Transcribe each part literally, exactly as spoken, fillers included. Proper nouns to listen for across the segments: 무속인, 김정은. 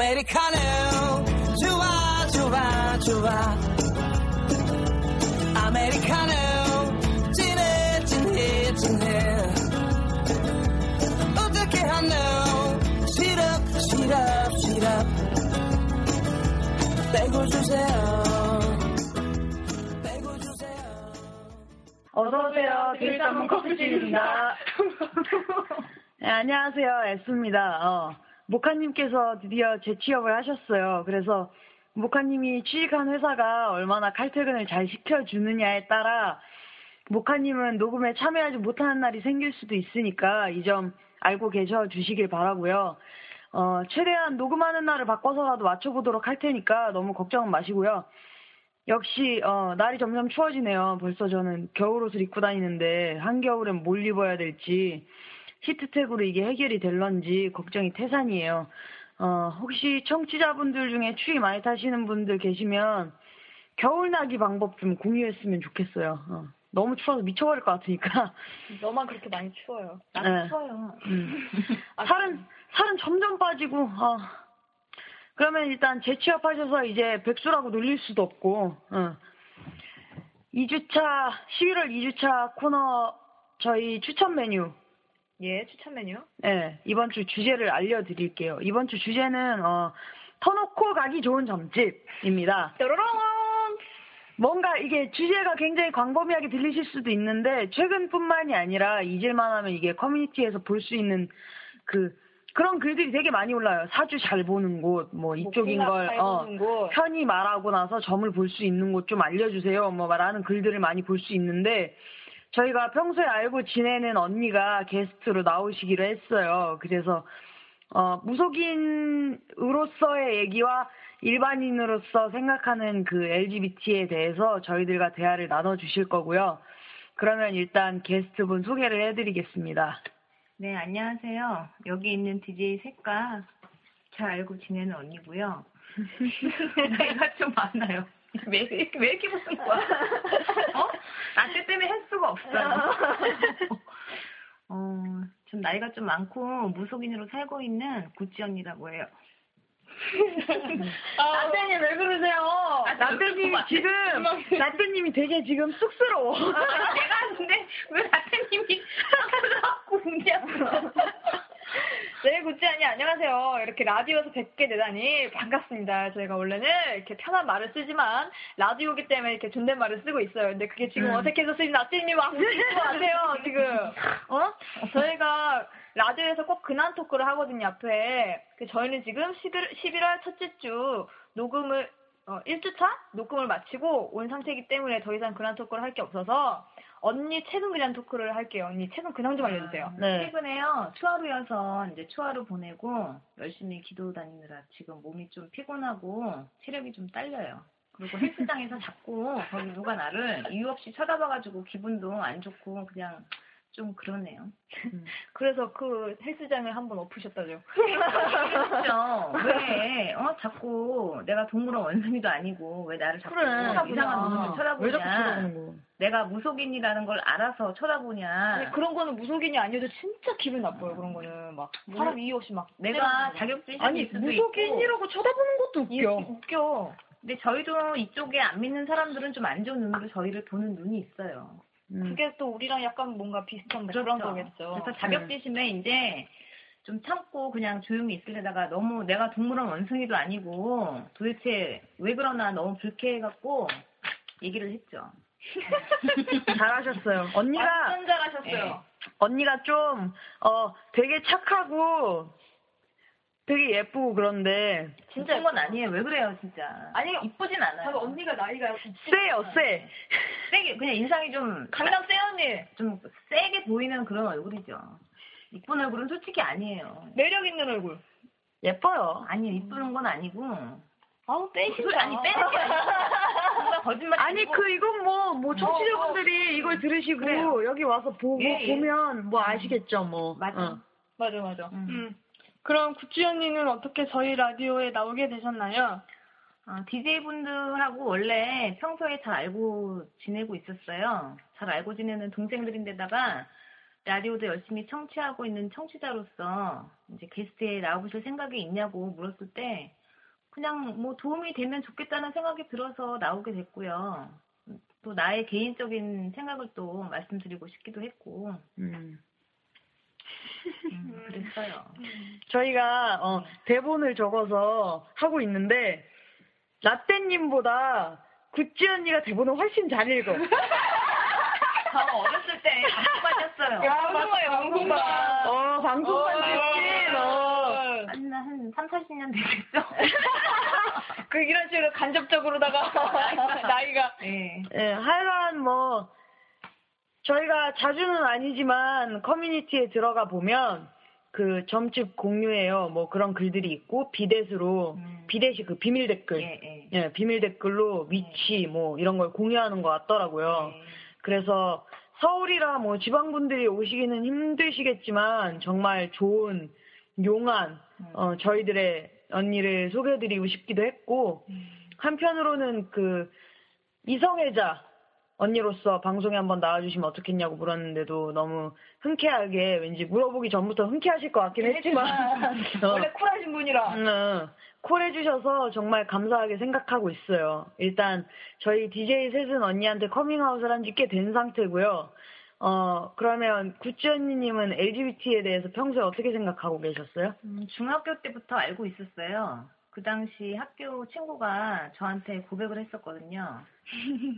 아메리카노 좋아 좋아 좋아 아메리카노 진해 진해 진해 어떻게 하노 시럽 시럽 시럽 빼고 주세요 빼고 주세요. 어서오세요. 들장문 커피집입니다. 네, 안녕하세요. 에스입니다. 어. 모카님께서 드디어 재취업을 하셨어요. 그래서 모카님이 취직한 회사가 얼마나 칼퇴근을 잘 시켜주느냐에 따라 모카님은 녹음에 참여하지 못하는 날이 생길 수도 있으니까 이 점 알고 계셔 주시길 바라고요. 어, 최대한 녹음하는 날을 바꿔서라도 맞춰보도록 할 테니까 너무 걱정은 마시고요. 역시 어, 날이 점점 추워지네요. 벌써 저는 겨울옷을 입고 다니는데 한겨울엔 뭘 입어야 될지 히트텍으로 이게 해결이 될런지 걱정이 태산이에요. 어, 혹시 청취자분들 중에 추위 많이 타시는 분들 계시면 겨울나기 방법 좀 공유했으면 좋겠어요. 어, 너무 추워서 미쳐버릴 것 같으니까. 너만 그렇게 많이 추워요. 나도 네. 추워요. 음. 살은, 살은 점점 빠지고. 어. 그러면 일단 재취업하셔서 이제 백수라고 놀릴 수도 없고. 어. 이 주차 십일월 이 주차 코너 저희 추천 메뉴. 예, 추천 메뉴. 네, 이번 주 주제를 알려드릴게요. 이번 주 주제는 어, 터놓고 가기 좋은 점집입니다. 뾰로롱! 뭔가 이게 주제가 굉장히 광범위하게 들리실 수도 있는데 최근뿐만이 아니라 잊을만 하면 이게 커뮤니티에서 볼 수 있는 그 그런 글들이 되게 많이 올라요. 사주 잘 보는 곳, 뭐 이쪽인 걸 어, 편히 말하고 나서 점을 볼 수 있는 곳 좀 알려주세요. 뭐 라는 글들을 많이 볼 수 있는데 저희가 평소에 알고 지내는 언니가 게스트로 나오시기로 했어요. 그래서 어, 무속인으로서의 얘기와 일반인으로서 생각하는 그 엘지비티에 대해서 저희들과 대화를 나눠주실 거고요. 그러면 일단 게스트분 소개를 해드리겠습니다. 네, 안녕하세요. 여기 있는 디제이 색과 잘 알고 지내는 언니고요. 나이가 좀 많아요. 왜, 왜 이렇게 무슨 거야? 어? 나때 때문에 할 수가 없어요. 어, 좀 나이가 좀 많고 무속인으로 살고 있는 구찌 언니라고 해요. 나때님 왜 그러세요? 나때님 지금 나때님이 되게 지금 쑥스러워. 아, 내가 하는데 왜 나때님이 쑥스럽고 웃냐고. 네, 구찌언니 안녕하세요. 이렇게 라디오에서 뵙게 되다니 반갑습니다. 저희가 원래는 이렇게 편한 말을 쓰지만 라디오기 때문에 이렇게 존댓말을 쓰고 있어요. 근데 그게 지금 음. 어색해서 쓰신 나띠님 막쓰고 하세요 지금. 어? 저희가 라디오에서 꼭 근황 토크를 하거든요. 앞에 저희는 지금 십일월 첫째 주 녹음을 어, 일 주차 녹음을 마치고 온 상태이기 때문에 더 이상 근황 토크를 할 게 없어서 언니 최근 근황 토크를 할게요. 언니 최근 근황 좀 알려주세요. 아, 네. 최근에요. 초하루여서 이제 초하루 보내고 열심히 기도 다니느라 지금 몸이 좀 피곤하고 체력이 좀 딸려요. 그리고 헬스장에서 자꾸 거기 누가 나를 이유 없이 쳐다봐가지고 기분도 안 좋고 그냥 좀 그러네요. 음. 그래서 그 헬스장을 한번 엎으셨다죠. 그렇죠. 왜 어 자꾸 내가 동물원 원숭이도 아니고 왜 나를 자꾸 그래, 이상한 눈으로 쳐다보냐. 왜 자꾸 쳐다보는 거. 내가 무속인이라는 걸 알아서 쳐다보냐. 아니, 그런 거는 무속인이 아니어도 진짜 기분 나빠요. 음. 그런 거는 막 사람 뭐, 이유 없이 막 내가 자격증이 아니 있을 수도 무속인이라고 있고. 쳐다보는 것도 웃겨. 이, 웃겨. 근데 저희도 이쪽에 안 믿는 사람들은 좀 안 좋은 눈으로 저희를 보는 눈이 있어요. 그게 또 우리랑 약간 뭔가 비슷한 그렇죠. 그런 거겠죠. 그래서 자격지심에 음. 이제 좀 참고 그냥 조용히 있으려다가 너무 내가 동물원 원숭이도 아니고 도대체 왜 그러나 너무 불쾌해갖고 얘기를 했죠. 잘하셨어요. 언니가 완전 잘하셨어요. 예. 언니가 좀 어 되게 착하고 되게 예쁘고 그런데 진짜 예쁜 건 아니에요. 왜 그래요, 진짜? 아니 이쁘진 않아요. 언니가 나이가 세요, 세. 세게 그냥 인상이 좀 강남 세 언니 좀 세게 보이는 그런 얼굴이죠. 이쁜 얼굴은 솔직히 아니에요. 매력 있는 얼굴. 예뻐요. 아니 이쁘는 건 아니고. 아우 빼시죠. 아니 빼는 게 아니라 거짓말. 아니 그 이건 뭐뭐 뭐 청취자분들이 어, 어. 이걸 들으시고 그래요. 여기 와서 보고 예, 예. 보면 뭐 아시겠죠 뭐. 맞아. 응. 맞아 맞아. 음. 음. 그럼 구찌 언니는 어떻게 저희 라디오에 나오게 되셨나요? 어, 디제이 분들하고 원래 평소에 잘 알고 지내고 있었어요. 잘 알고 지내는 동생들인데다가 라디오도 열심히 청취하고 있는 청취자로서 이제 게스트에 나오실 생각이 있냐고 물었을 때. 그냥 뭐 도움이 되면 좋겠다는 생각이 들어서 나오게 됐고요. 또 나의 개인적인 생각을 또 말씀드리고 싶기도 했고. 음. 음, 그랬어요. 저희가 어, 대본을 적어서 하고 있는데 라떼님보다 구찌 언니가 대본을 훨씬 잘 읽어. 저 어렸을 때 방송반이었어요. 야, 맞아요. 방송반. 어, 방송반 됐지. 어. 한, 한 삼, 사십 년 됐겠죠? 그 이런 식으로 간접적으로다가 나이가 예. 예, 하여간 뭐 저희가 자주는 아니지만 커뮤니티에 들어가 보면 그 점집 공유해요. 뭐 그런 글들이 있고 비댓으로 음. 비댓이 그 비밀 댓글. 예, 예. 예, 비밀 댓글로 위치 예. 뭐 이런 걸 공유하는 것 같더라고요. 예. 그래서 서울이라 뭐 지방분들이 오시기는 힘드시겠지만 정말 좋은 용한 어, 저희들의 언니를 소개해드리고 싶기도 했고 한편으로는 그 이성애자 언니로서 방송에 한번 나와주시면 어떻겠냐고 물었는데도 너무 흔쾌하게 왠지 물어보기 전부터 흔쾌하실 것 같긴 했지만 어, 원래 쿨하신 분이라 음, 콜해주셔서 정말 감사하게 생각하고 있어요. 일단 저희 디제이 셋은 언니한테 커밍아웃을 한 지 꽤 된 상태고요. 어 그러면 구찌 언니님은 엘지비티에 대해서 평소에 어떻게 생각하고 계셨어요? 음, 중학교 때부터 알고 있었어요. 그 당시 학교 친구가 저한테 고백을 했었거든요.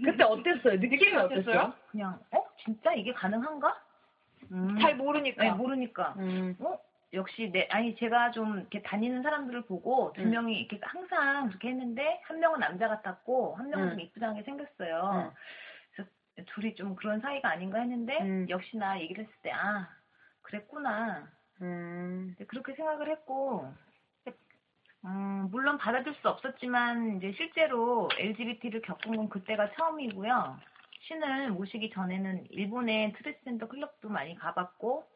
그때 어땠어요? 느낌이 어땠어요? 그냥 어? 진짜 이게 가능한가? 음, 잘 모르니까. 네, 모르니까. 음. 어? 역시 내 아니 제가 좀 이렇게 다니는 사람들을 보고 두 명이 음. 이렇게 항상 그렇게 했는데 한 명은 남자 같았고 한 명은 음. 좀 이쁘장하게 생겼어요. 음. 그래서 둘이 좀 그런 사이가 아닌가 했는데 음. 역시나 얘기를 했을 때 아 그랬구나. 음. 그렇게 생각을 했고 음, 물론 받아줄 수 없었지만 이제 실제로 엘지비티를 겪은 건 그때가 처음이고요. 신을 모시기 전에는 일본의 트랜스젠더 클럽도 많이 가봤고.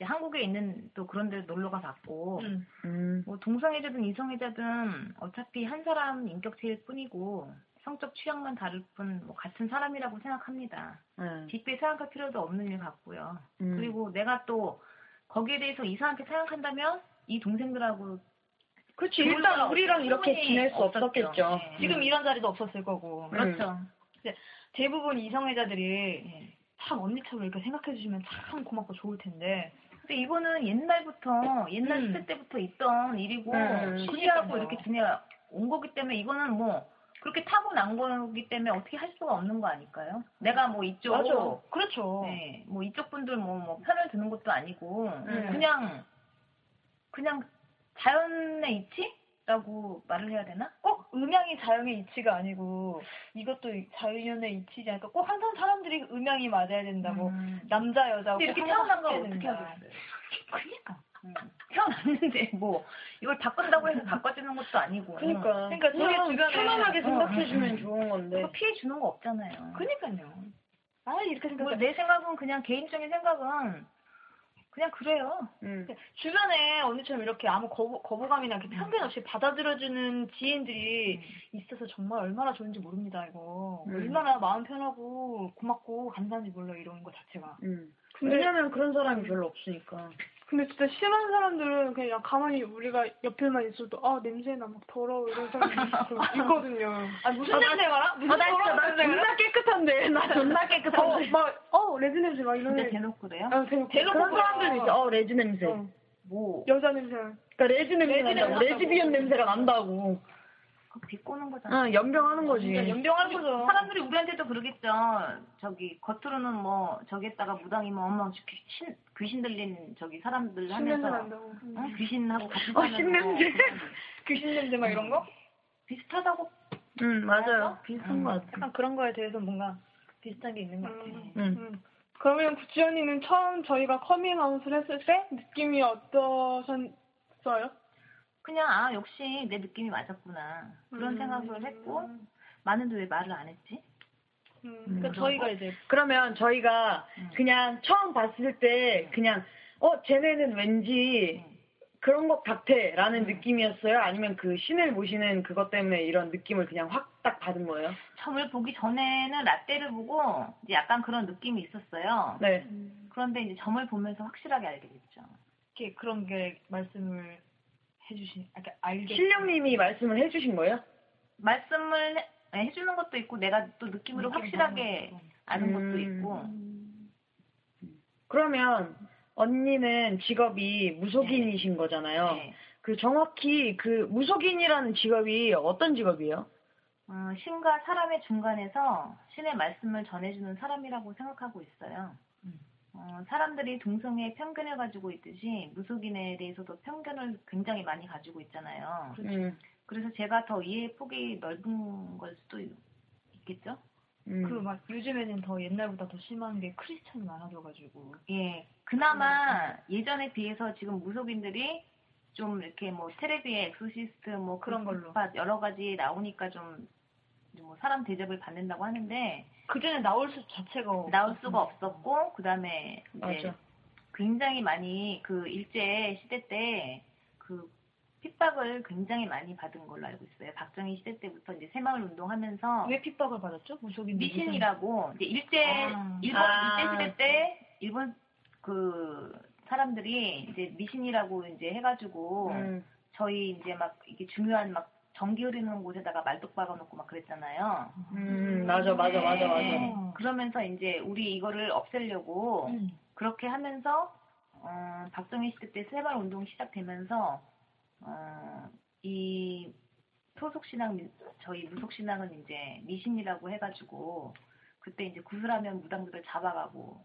한국에 있는 또 그런 데로 놀러가 봤고 음. 음. 뭐 동성애자든 이성애자든 어차피 한 사람 인격체일 뿐이고 성적 취향만 다를 뿐 뭐 같은 사람이라고 생각합니다. 음. 깊이 생각할 필요도 없는 일 같고요. 음. 그리고 내가 또 거기에 대해서 이상하게 생각한다면 이 동생들하고 그렇지 일단 우리랑 이렇게 지낼 수 없었겠죠. 없었겠죠. 네. 지금 음. 이런 자리도 없었을 거고 그렇죠. 음. 대부분 이성애자들이 네. 참 언니처럼 이렇게 생각해 주시면 참 고맙고 좋을 텐데. 근데 이거는 옛날부터 옛날 시대 음. 때부터 있던 일이고 시시하고 음, 이렇게 지내온 거기 때문에 이거는 뭐 그렇게 타고난 거기 때문에 어떻게 할 수가 없는 거 아닐까요? 내가 뭐 이쪽 맞아. 그렇죠. 네, 뭐 이쪽 분들 뭐, 뭐 편을 드는 것도 아니고 음. 그냥 그냥 자연의 이치라고 말을 해야 되나? 꼭 음양이 자연의 이치가 아니고 이것도 자연의 이치지 않을까? 꼭 항상 사람들이 음양이 맞아야 된다고 음. 남자 여자고 이렇게 태어난 거 어떻게 하겠어요? 그러니까 음. 태어났는데 뭐 이걸 바꾼다고 해서 바꿔지는 것도 아니고 그러니까 그러니까 저희 주변에 편안하게 생각해주면 어. 좋은 건데 피해 주는 거 없잖아요. 그러니까요. 아 이렇게 생각. 뭐 내 생각은 그냥 개인적인 생각은. 그냥 그래요. 음. 주변에 언니처럼 이렇게 아무 거부, 거부감이나 이렇게 편견 없이 받아들여주는 지인들이 음. 있어서 정말 얼마나 좋은지 모릅니다, 이거. 음. 얼마나 마음 편하고 고맙고 감사한지 몰라요, 이런 거 자체가. 음. 근데, 왜냐면 그런 사람이 별로 없으니까. 근데 진짜 심한 사람들은 그냥 가만히 우리가 옆에만 있어도 아 냄새나 막 더러워 이런 사람이 있거든요. 아 무슨 냄새 말아? 무슨 더러운 냄새 말아? 존나 깨끗한데 나 존나 깨끗한데 어, 막, 어 레즈 냄새 막 이런 진짜 대놓고 그래요? 아, 대놓고. 대놓고 그런 사람들이 있어. 어 레즈 냄새. 어. 뭐 여자 냄새. 그러니까 레즈 냄새 난다고. 레즈비언 냄새가 난다고. 비꼬는 거잖아. 응, 연병하는 거지. 네, 연병하는 거죠. 사람들이 우리한테도 그러겠죠. 저기 겉으로는 뭐 저기에다가 무당이면 어머 귀신 귀신 들린 저기 사람들 하면서 어? 귀신하고 같이 어, 사는 신냄새 귀신 냄새 막 이런 거 비슷하다고. 응 맞아요. 비슷한 음, 것 같아. 약간 그런 거에 대해서 뭔가 비슷한 게 있는 것 같아. 음. 음. 음. 그러면 구찌 언니는 처음 저희가 커밍아웃을 했을 때 느낌이 어떠셨어요? 그냥 아 역시 내 느낌이 맞았구나 그런 음, 생각을 했고 음. 많은데 왜 말을 안 했지? 음, 그러니까 음, 저희가 이제 그러면 저희가 음. 그냥 처음 봤을 때 그냥 어 쟤네는 왠지 음. 그런 것 같아라는 음. 느낌이었어요? 아니면 그 신을 모시는 그것 때문에 이런 느낌을 그냥 확 딱 받은 거예요? 점을 보기 전에는 라떼를 보고 이제 약간 그런 느낌이 있었어요. 네. 음. 그런데 이제 점을 보면서 확실하게 알게 됐죠. 이렇게 그런 게 말씀을 해주신, 아까 알게. 신령님이 말씀을 해주신 거예요? 말씀을 해, 해주는 것도 있고, 내가 또 느낌으로 느낌 확실하게 것도. 아는 음. 것도 있고. 음. 그러면 언니는 직업이 무속인이신 네. 거잖아요. 네. 그 정확히 그 무속인이라는 직업이 어떤 직업이에요? 어, 신과 사람의 중간에서 신의 말씀을 전해주는 사람이라고 생각하고 있어요. 음. 어, 사람들이 동성애의 편견을 가지고 있듯이 무속인에 대해서도 편견을 굉장히 많이 가지고 있잖아요. 그렇죠. 음. 그래서 제가 더 이해의 폭이 넓은 걸 수도 있겠죠? 음. 그 막 요즘에는 더 옛날보다 더 심한 게 크리스찬이 많아져가지고. 예. 그나마 음. 예전에 비해서 지금 무속인들이 좀 이렇게 뭐 테레비에 엑소시스트 뭐 그런 걸로 여러 가지 나오니까 좀 뭐 사람 대접을 받는다고 하는데 그 전에 나올 수 자체가 나올 수가 없었고 그 다음에 굉장히 많이 그 일제 시대 때 그 핍박을 굉장히 많이 받은 걸로 알고 있어요. 박정희 시대 때부터 이제 새마을 운동하면서 왜 핍박을 받았죠? 무속인 미신이라고 이제 일제 아. 일본 아. 일제 시대 때 일본 그 사람들이 이제 미신이라고 이제 해가지고 음. 저희 이제 막 이게 중요한 막 전기 흐르는 곳에다가 말뚝 박아놓고 막 그랬잖아요. 음, 맞아, 맞아, 맞아, 맞아. 그러면서 이제 우리 이거를 없애려고 음. 그렇게 하면서, 어, 박정희 시대 때 새마을 운동 시작되면서, 어, 이 소속신앙, 저희 무속신앙은 이제 미신이라고 해가지고, 그때 이제 구슬하면 무당들을 잡아가고,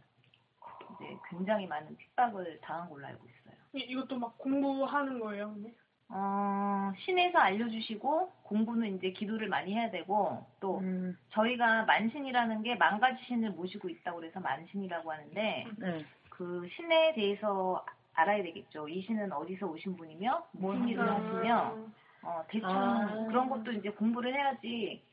이제 굉장히 많은 핍박을 당한 걸로 알고 있어요. 이, 이것도 막 공부하는 거예요, 언니? 어, 신에서 알려주시고, 공부는 이제 기도를 많이 해야 되고, 또, 음. 저희가 만신이라는 게 만 가지 신을 모시고 있다고 해서 만신이라고 하는데, 네. 그 신에 대해서 알아야 되겠죠. 이 신은 어디서 오신 분이며, 무슨 일을 하시며, 어, 대충 아. 그런 것도 이제 공부를 해야지,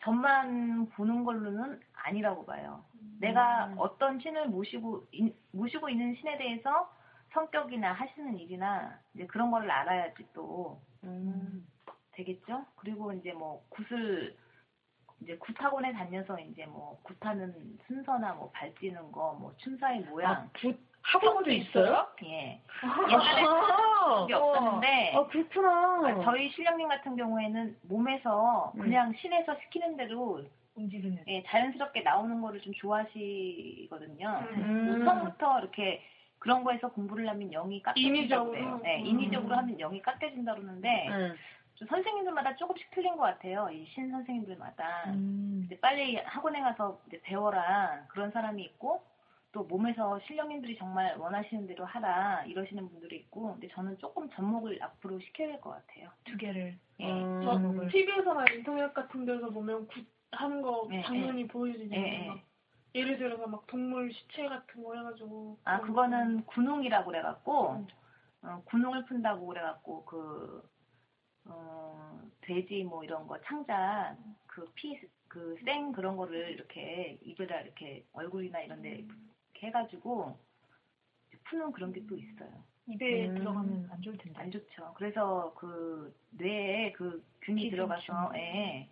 전만 보는 걸로는 아니라고 봐요. 음. 내가 어떤 신을 모시고, 이, 모시고 있는 신에 대해서, 성격이나 하시는 일이나 이제 그런 거를 알아야지 또 음. 되겠죠. 그리고 이제 뭐 굿을 이제 굿학원에 다녀서 이제 뭐 굿하는 순서나 뭐 발찌는 거 뭐 춤사위 모양. 아, 굿 학원도 있어요? 예. 옛날에 없었는데. 아 그렇구나. 저희 신령님 같은 경우에는 몸에서 그냥 음. 신에서 시키는 대로. 움직이는. 예, 자연스럽게 나오는 거를 좀 좋아하시거든요. 음. 처음부터 이렇게. 그런 거에서 공부를 하면 영이 깎여진다고 해요. 네, 음. 인위적으로 하면 영이 깎여진다고 그러는데 음. 좀 선생님들마다 조금씩 틀린 것 같아요. 이 신 선생님들마다. 음. 이제 빨리 학원에 가서 이제 배워라 그런 사람이 있고 또 몸에서 신령님들이 정말 원하시는 대로 하라 이러시는 분들이 있고 근데 저는 조금 접목을 앞으로 시켜야 될 것 같아요. 두 개를. 예. 음. 티비에서나 인터넷 같은 데서 보면 굿 하는 거 예, 장면이 예. 보여지잖아요. 예, 예를 들어서 막 동물 시체 같은 거 해가지고 아 그거는 군웅이라고 그래갖고 음. 어, 군웅을 푼다고 그래갖고 그 어, 돼지 뭐 이런 거 창자 그 피 그 생 그런 거를 이렇게 입에다 이렇게 얼굴이나 이런데 이렇게 해가지고 푸는 그런 게 또 있어요. 입에 음. 들어가면 안 좋을 텐데. 안 좋죠. 그래서 그 뇌에 그 균이 들어가서 예.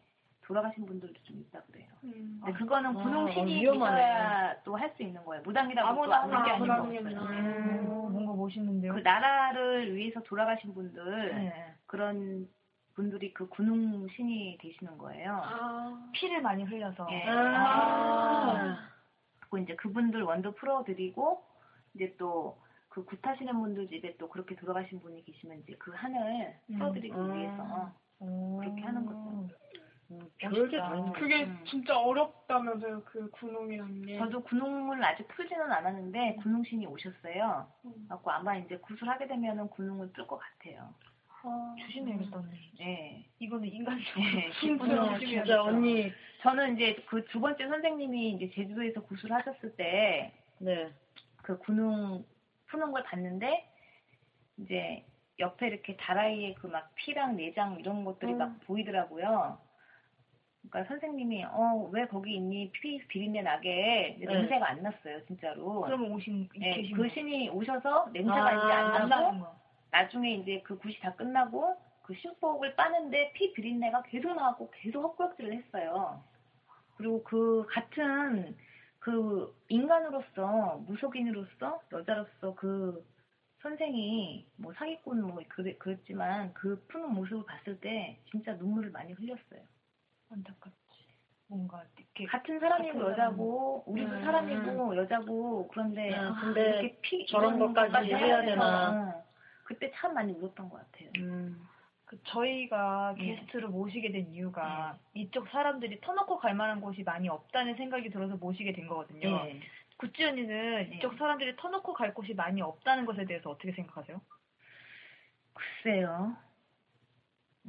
돌아가신 분들도 좀 있다 그래요. 음. 근데 그거는 군웅신이 있어야 또 할 수 있는 거예요. 무당이라고 또 하는 게 아니고. 음. 뭔가 멋있는데요. 그 나라를 위해서 돌아가신 분들 네. 그런 분들이 그 군웅신이 되시는 거예요. 아. 피를 많이 흘려서. 네. 아. 그리고 이제 그분들 원도 풀어드리고 이제 또 그 굿하시는 분들 집에 또 그렇게 들어가신 분이 계시면 이제 그 한을 써드리기 음. 위해서 음. 그렇게 하는 거죠. 음, 별게 다른 그게 음. 진짜 어렵다면서요, 그 군웅이란 게. 저도 군웅을 아직 풀지는 않았는데 군웅신이 오셨어요. 음. 그래서 아마 이제 구술하게 되면은 군웅을 뚫을 것 같아요. 아, 주시네요, 일단은. 네. 이거는 인간적으로. 네, 진짜, 진짜 언니. 저는 이제 그 두 번째 선생님이 이제 제주도에서 구술하셨을 때, 네. 그 군웅 푸는 걸 봤는데, 이제 옆에 이렇게 다라이에 그 막 피랑 내장 이런 것들이 음. 막 보이더라고요. 그러니까 선생님이 어, 왜 거기 있니? 피 비린내 나게 냄새가 네. 안 났어요, 진짜로. 그러면 오신 네, 그 신이 오셔서 냄새가 아, 이제 안 나고. 나중에 이제 그 굿이 다 끝나고 그 신복을 빠는데 피 비린내가 계속 나고 계속 헛구역질을 했어요. 그리고 그 같은 그 인간으로서 무속인으로서 여자로서 그 선생이 뭐 사기꾼 뭐 그랬, 그랬지만 그 푸는 모습을 봤을 때 진짜 눈물을 많이 흘렸어요. 안타깝지. 뭔가 이렇게 같은 사람이고 같은 여자고 우리도 음. 사람이고 여자고 그런데 음, 근데 이렇게 피 저런 것까지 해야 되나? 그때 참 많이 울었던 것 같아요. 음. 그 저희가 네. 게스트로 모시게 된 이유가 네. 이쪽 사람들이 터놓고 갈 만한 곳이 많이 없다는 생각이 들어서 모시게 된 거거든요. 네. 구찌 언니는 네. 이쪽 사람들이 터놓고 갈 곳이 많이 없다는 것에 대해서 어떻게 생각하세요? 글쎄요.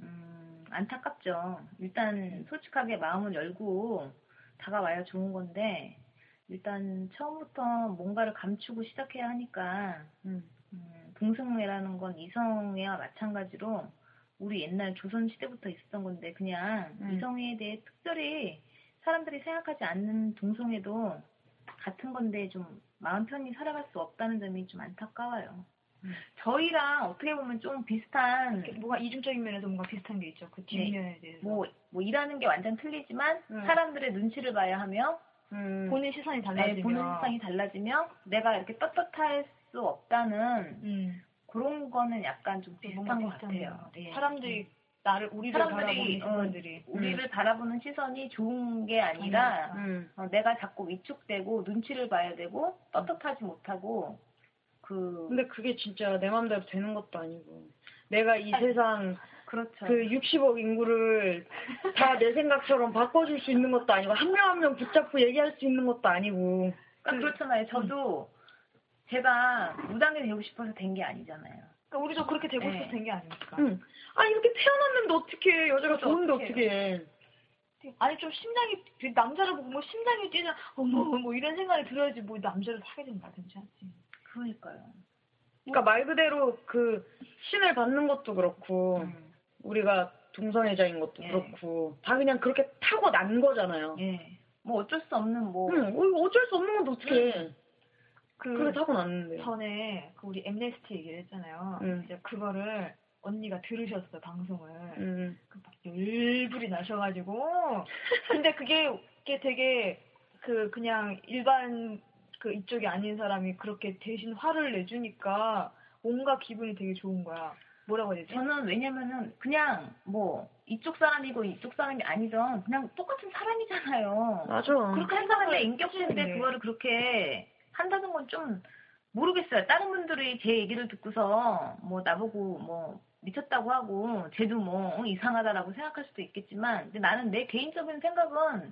음, 안타깝죠. 일단 솔직하게 마음을 열고 다가와야 좋은 건데 일단 처음부터 뭔가를 감추고 시작해야 하니까 음. 음, 동성애라는 건 이성애와 마찬가지로 우리 옛날 조선시대부터 있었던 건데 그냥 음. 이성애에 대해 특별히 사람들이 생각하지 않는 동성애도 같은 건데 좀 마음 편히 살아갈 수 없다는 점이 좀 안타까워요. 음. 저희랑 어떻게 보면 좀 비슷한 뭔가 이중적인 면에서 뭔가 비슷한 게 있죠. 그 뒷면에 네. 대해서. 뭐, 뭐 일하는 게 완전 틀리지만 음. 사람들의 눈치를 봐야 하며 음. 보는 시선이 달라지며 네, 보는 시선이 달라지며 내가 이렇게 떳떳할 수 없다는 음. 그런 거는 약간 좀 비슷한 것 같아요. 네. 사람들이 나를 우리를 사람들이, 바라보는 시선들이 어, 우리를 음. 바라보는 시선이 좋은 게 아니라 음. 어, 내가 자꾸 위축되고 눈치를 봐야 되고 떳떳하지 음. 못하고 그 근데 그게 진짜 내 마음대로 되는 것도 아니고 내가 이 아니, 세상 그렇죠. 그 육십억 인구를 다 내 생각처럼 바꿔줄 수 있는 것도 아니고 한 명 한 명 붙잡고 얘기할 수 있는 것도 아니고 그러니까 그, 그렇잖아요. 저도 음. 제가 무당이 되고 싶어서 된 게 아니잖아요. 그러니까 우리도 그렇게 되고 싶어서 네. 된 게 아니니까. 응. 아 이렇게 태어났는데 어떻게 여자가 좋은데 어떻게 해? 아니 좀 심장이 남자를 보고 뭐 심장이 뛰는 어머 뭐 이런 생각이 들어야지 뭐 남자를 사게 된다든지 하지. 그러니까요. 그러니까 말 그대로 그 신을 받는 것도 그렇고 음. 우리가 동성애자인 것도 예. 그렇고 다 그냥 그렇게 타고 난 거잖아요. 예. 뭐 어쩔 수 없는 뭐. 응. 어쩔 수 없는 건 어떻게? 음. 그, 그걸 타고 났는데. 전에, 그, 우리 엠네스티 얘기를 했잖아요. 음. 이제 그거를 언니가 들으셨어, 방송을. 음. 그, 막, 열불이 나셔가지고. 근데 그게, 그게 되게, 그, 그냥 일반, 그, 이쪽이 아닌 사람이 그렇게 대신 화를 내주니까 뭔가 기분이 되게 좋은 거야. 뭐라고 해야 되지? 저는 왜냐면은, 그냥, 뭐, 이쪽 사람이고 이쪽 사람이 아니죠. 그냥 똑같은 사람이잖아요. 맞아. 그렇게 한 사람의 인격인데, 그거를 그렇게. 한다는 건 좀 모르겠어요. 다른 분들이 제 얘기를 듣고서 뭐 나보고 뭐 미쳤다고 하고 쟤도 뭐 이상하다라고 생각할 수도 있겠지만 근데 나는 내 개인적인 생각은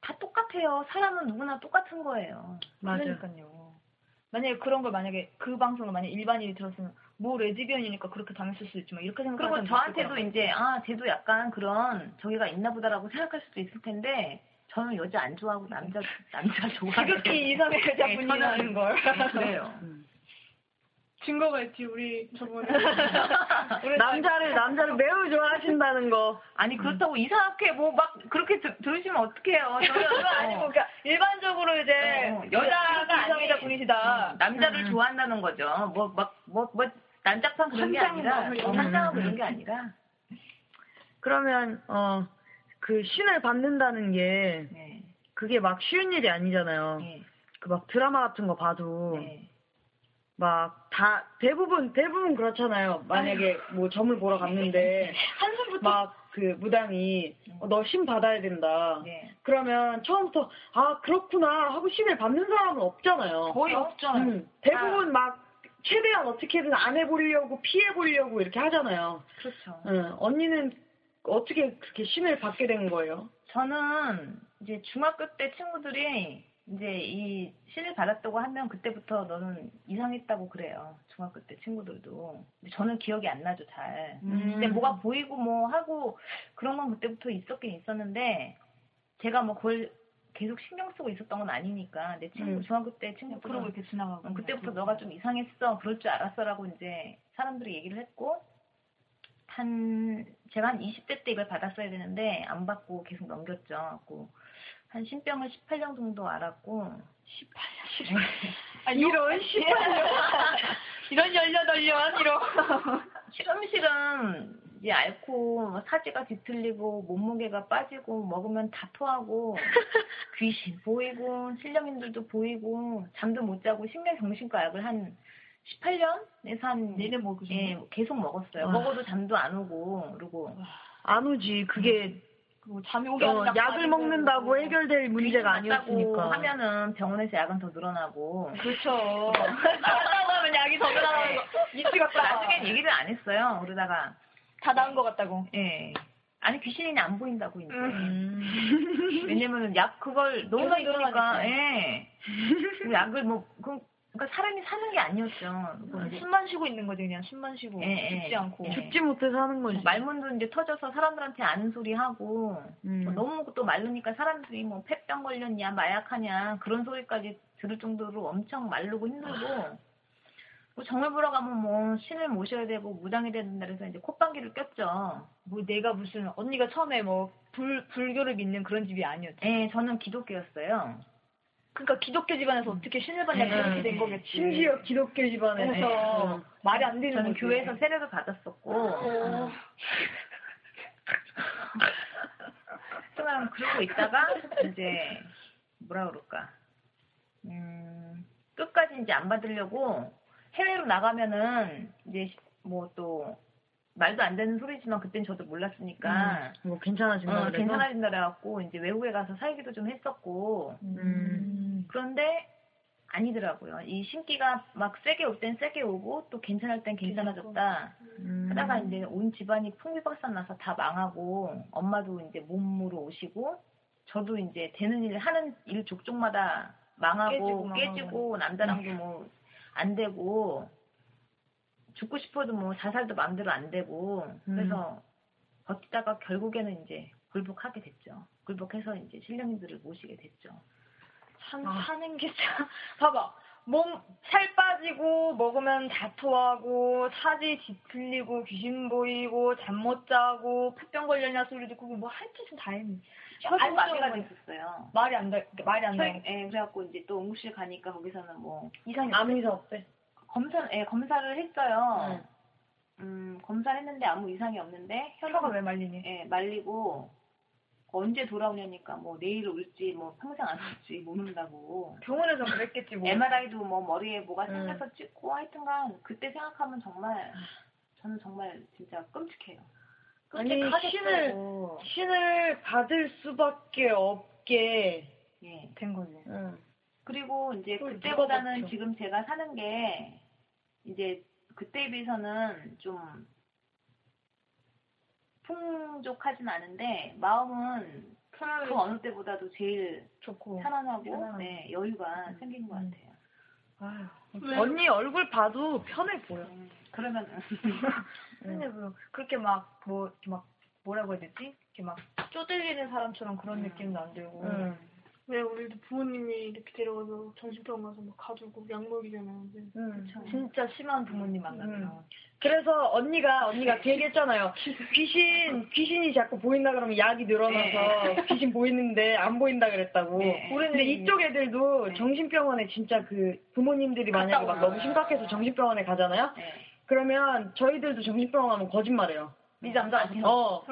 다 똑같아요. 사람은 누구나 똑같은 거예요. 맞아요. 그러니까요. 만약에 그런 걸 만약에 그 방송을 만약에 일반인이 들었으면 뭐 레즈비언이니까 그렇게 당했을 수도 있지만 이렇게 생각하는 그리고 저한테도 이제 아 쟤도 약간 그런 저기가 있나 보다라고 생각할 수도 있을 텐데 저는 여자 안 좋아하고 남자 남자 좋아해요. 그렇게 이상의 여자분이라는 네, 걸. 그래요. 음. 증거가 있지 우리 저번에 남자를 남자를 매우 좋아하신다는 거. 아니 그렇다고 음. 이상하게 뭐 막 그렇게 드, 들으시면 어떡해요. 저는 그거 아니고 그러니까 일반적으로 이제 어, 여자가 이상의 분이시다. 음, 남자를 음. 좋아한다는 거죠. 뭐 막 뭐 뭐 난잡한 그런 게 아니라 환장하고 이런 게 아니라. 그러면 어. 그 신을 받는다는 게 네. 그게 막 쉬운 일이 아니잖아요. 네. 그 막 드라마 같은 거 봐도 네. 막 다 대부분 대부분 그렇잖아요. 만약에 뭐 점을 보러 갔는데 한숨부터 막 그 무당이 어, 너 신 받아야 된다. 네. 그러면 처음부터 아 그렇구나 하고 신을 받는 사람은 없잖아요. 거의 없잖아요. 음, 대부분 아. 막 최대한 어떻게든 안 해보려고 피해보려고 이렇게 하잖아요. 그렇죠. 응. 언니는 어떻게 그렇게 신을 받게 된 거예요? 저는 이제 중학교 때 친구들이 이제 이 신을 받았다고 하면 그때부터 너는 이상했다고 그래요. 중학교 때 친구들도. 근데 저는 기억이 안 나죠, 잘. 음. 근데 뭐가 보이고 뭐 하고 그런 건 그때부터 있었긴 있었는데 제가 뭐 그걸 계속 신경 쓰고 있었던 건 아니니까 내 친구 음. 중학교 때 친구들 그러고 이렇게 지나가고 응, 그때부터 그렇구나. 너가 좀 이상했어. 그럴 줄 알았어라고 이제 사람들이 얘기를 했고 한 제가 한 이십 대 때 이걸 받았어야 되는데 안 받고 계속 넘겼죠. 고 한 신병을 십팔 년 정도 알았고 십팔 년 아, 이런 십팔 년 이런 열여덟 년 이런 실음실음 이제 앓고 사지가 뒤틀리고 몸무게가 빠지고 먹으면 다 토하고 귀신 보이고 신령인들도 보이고 잠도 못 자고 신경정신과 약을 한 십팔 년에서 한 내내 먹으신 예, 계속 먹었어요. 와. 먹어도 잠도 안 오고 그러고 안 오지 그게 잠이 오게 어, 약을 먹는다고 해결될 문제가 아니었으니까 하면은 병원에서 약은 더 늘어나고 그렇죠. 나갔다고 하면 약이 더 늘어나고 미치 같다. 나중엔 얘기를 안 했어요. 그러다가 다 나은 것 같다고. 예. 아니 귀신이 안 보인다고 이제. 음. 왜냐면은 약 그걸 너무 많이 들으니까 예. 약을 뭐 그럼. 그러니까 사람이 사는 게 아니었죠. 숨만 쉬고 있는 거지 그냥 숨만 쉬고 예, 죽지 않고 예. 죽지 못해서 하는 거지. 말문도 이제 터져서 사람들한테 아는 소리 하고 음. 뭐 너무 또 말르니까 사람들이 뭐 폐병 걸렸냐 마약하냐 그런 소리까지 들을 정도로 엄청 말르고 힘들고 아. 뭐 정을 보러 가면 뭐 신을 모셔야 되고 무당이 된다 그래서 이제 콧방귀를 꼈죠. 뭐 내가 무슨 언니가 처음에 뭐 불 불교를 믿는 그런 집이 아니었죠. 예, 저는 기독교였어요. 그러니까 기독교 집안에서 어떻게 신을 받냐 그렇게 된 거겠지. 심지어 기독교 집안에서 네. 말이 안 되는 저는 거지. 교회에서 세례도 받았었고. 어. 그냥 그러고 있다가 이제 뭐라 그럴까. 음, 끝까지 이제 안 받으려고 해외로 나가면은 이제 뭐 또 말도 안 되는 소리지만 그땐 저도 몰랐으니까. 음, 뭐 괜찮아진다. 어, 괜찮아진다 그래갖고 이제 외국에 가서 살기도 좀 했었고. 음. 그런데 아니더라고요. 이 신기가 막 세게 올 땐 세게 오고 또 괜찮을 땐 괜찮아졌다. 음. 하다가 이제 온 집안이 풍비박산 나서 다 망하고 엄마도 이제 몸으로 오시고 저도 이제 되는 일 하는 일 족족마다 망하고 깨지고, 깨지고 남자랑도 뭐 안 되고. 죽고 싶어도 뭐 자살도 마음대로 안 되고 그래서 음. 버티다가 결국에는 이제 굴복하게 됐죠. 굴복해서 이제 신령님들을 모시게 됐죠. 참 아. 사는 게 참 봐봐 몸 살 빠지고 먹으면 다 토하고 사지 뒤틀리고 귀신 보이고 잠 못 자고 폐병 걸렸냐 소리 듣고 뭐 할 짓은 다 했네. 혈액 마비가 됐었어요. 말이 안 돼 말이 안 돼. 예 그래갖고 이제 또 응급실 가니까 거기서는 뭐 이상이 아무 이상 없대. 검사, 예, 검사를 했어요. 음, 음 검사를 했는데 아무 이상이 없는데 혈로가 왜 말리니? 예, 말리고 언제 돌아오냐니까 뭐 내일 올지 뭐 평생 안 올지 모른다고. 병원에서 그랬겠지 뭐. 엠알아이도 뭐 머리에 뭐가 생겨서 음. 찍고 하여튼간 그때 생각하면 정말 저는 정말 진짜 끔찍해요. 끔찍하겠어요. 아니 신을 신을 받을 수밖에 없게 예. 된 거지. 음. 그리고 이제 그때보다는 지금 제가 사는 게 이제 그때에 비해서는 좀 풍족하진 않은데 마음은 편안해. 그 어느 때보다도 제일 좋고 편안하고 편안하고. 네, 여유가 음. 생긴 것 같아요. 아유, 언니 얼굴 봐도 편해 보여. 음, 그러면 편해 보여. 음. 그렇게 막 뭐 막 뭐라고 해야 되지? 이렇게 막 쪼들리는 사람처럼 그런 음. 느낌도 안 들고. 음. 왜 우리도 부모님이 이렇게 데려가서 정신병원 가서 막 가두고 약 먹이잖아요. 응, 진짜 심한 부모님 만나요. 응. 그래서 언니가 언니가 그 얘기했잖아요. 귀신 귀신이 자꾸 보인다 그러면 약이 늘어나서 네. 귀신 보이는데 안 보인다 그랬다고. 네. 근데 이쪽 애들도 네. 정신병원에 진짜 그 부모님들이 만약에 막 너무 심각해서 정신병원에 가잖아요. 네. 그러면 저희들도 정신병원 가면 거짓말해요. 네 남자 어. 어,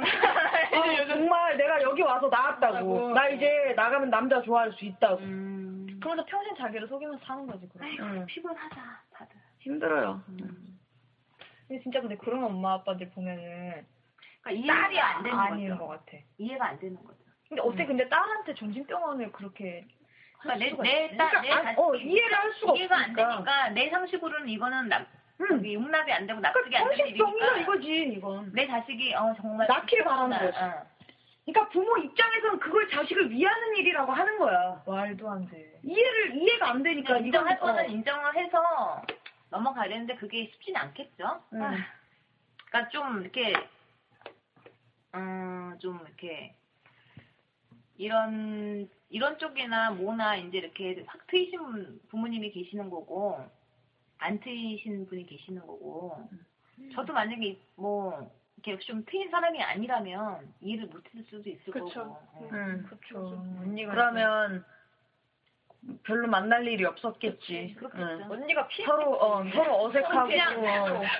정말 내가 여기 와서 나왔다고. 나 이제 나가면 남자 좋아할 수 있다고. 음. 그러면서 평생 자기를 속이면서 사는 거지. 응. 피곤하다. 다들. 힘들어요. 음. 근데 진짜 근데 그런 엄마 아빠들 보면은 그러니까 딸이 안 되는 거 같아. 이해가 안 되는 거죠. 근데 어떻게 음. 근데 딸한테 정신병원을 그렇게 그러니까 내, 내, 나, 내 안, 어, 이해를 할 수가 이해가 없으니까. 안 되니까 내 상식으로는 이거는 남, 음. 용납이 안 되고 납득이 그러니까 안 되는 일이니까. 이거지, 이건. 내 자식이 어, 정말 낳길 바라는 거지. 어. 그러니까 부모 입장에서는 그걸 자식을 위하는 일이라고 하는 거야. 말도 안 돼. 이해를 이해가 안 되니까 인정할 이건, 거는 어. 인정을 해서 넘어가야 되는데 그게 쉽진 않겠죠. 음. 아. 그러니까 좀 이렇게 음, 좀 이렇게 이런 이런 쪽이나 뭐나 이제 이렇게 확 트이신 부모님이 계시는 거고 안 트이신 분이 계시는 거고. 음. 저도 만약에 뭐 이렇게 좀 트인 사람이 아니라면 이해를 못했을 수도 있을 그쵸. 거고. 음, 그렇죠. 그러면 별로 만날 일이 없었겠지. 그렇겠죠. 응. 언니가 피해 서로 어, 서로 어색하고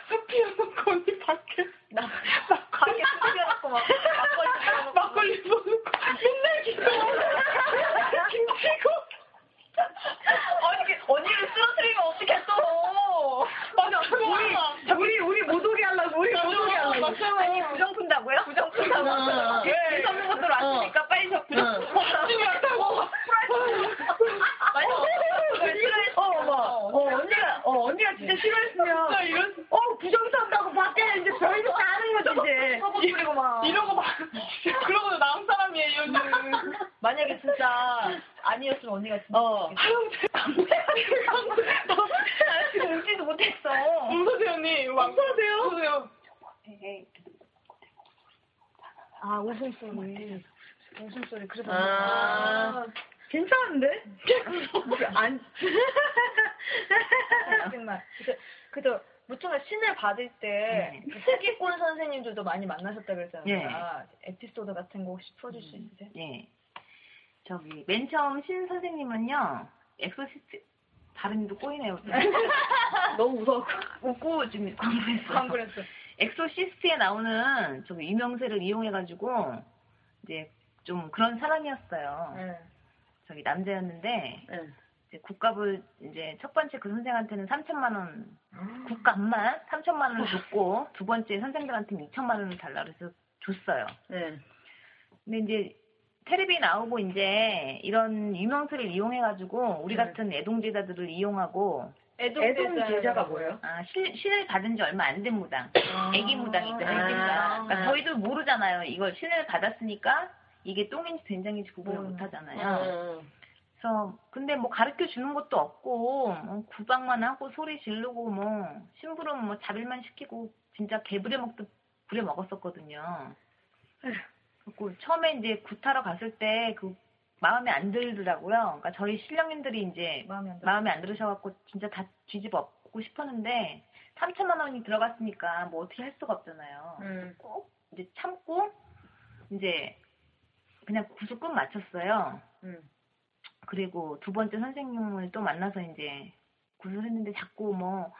숲피워놓고 언니 밖에 나 가게 숨겨놓고 막 막걸리 먹고 맨날 김치 김치고 아니 언니를 쓰러뜨리면 어떡했어? 우리 우리 우리 모독이 하려고 우리 모독이 하려고 아니 부정 푼다고요? 부정 푼다고. 예. 선배 것들 왔으니까 빨리 저 부정 푸지 말라고. 맞아. 어, 언니가, 어, 언니가 진짜 싫어했으면, 어, 부정산다고 밖에 이제 저희도 다 하는 거지, 이제. 서버 뿌리고 막. 이러고 막. 그러고도 나온 사람이에요, 이거는. 만약에 진짜 아니었으면 언니가 진짜. 어. 아유, 나 지금 웃지도 못했어. 웃으세요, 언니. 웃으세요. 웃으세요. 아, 웃음소리. 웃음소리. 그래서. 아. 괜찮은데? 안. 정말. 그래서 무통의 신을 받을 때 특기권 네. 선생님들도 많이 만나셨다 그랬잖아요. 네. 에피소드 같은 거 혹시 풀어줄 수 있으세요? 네. 저기 맨 처음 신 선생님은요. 엑소시스 발음도 꼬이네요. 너무 웃어. 웃고 지금 광고했어. 광고했어. 엑소시스트에 나오는 저기 유명세를 이용해가지고 이제 좀 그런 사람이었어요. 네. 저기 남자였는데 응. 이제 국값을 이제 첫 번째 그 선생한테는 삼천만 원 음. 국값만 삼천만 원을 줬고 두 번째 선생들한테는 이천만 원을 달라고 해서 줬어요. 응. 근데 이제 텔레비 나오고 이제 이런 유명세를 이용해가지고 우리 응. 같은 애동제자들을 이용하고 애동제자가 뭐예요? 아, 신, 신을 받은 지 얼마 안 된 무당 아. 애기 무당이 있잖아요. 아. 그러니까 저희도 모르잖아요. 이걸 신을 받았으니까 이게 똥인지 된장인지 구분을 음. 못하잖아요. 음. 그래서 근데 뭐 가르쳐 주는 것도 없고 뭐 구박만 하고 소리 지르고 뭐 심부름 뭐 자빌만 시키고 진짜 개부려 먹듯 부려 먹었었거든요. 그리고 처음에 이제 구타러 갔을 때 그 마음에 안 들더라고요. 그러니까 저희 신령님들이 이제 마음에 안, 마음에 안 들으셔갖고 진짜 다 뒤집어엎고 싶었는데 삼천만 원이 들어갔으니까 뭐 어떻게 할 수가 없잖아요. 음. 꼭 이제 참고 이제 그냥 구수끝 맞췄어요. 음. 그리고 두 번째 선생님을 또 만나서 이제 구슬 했는데 자꾸 뭐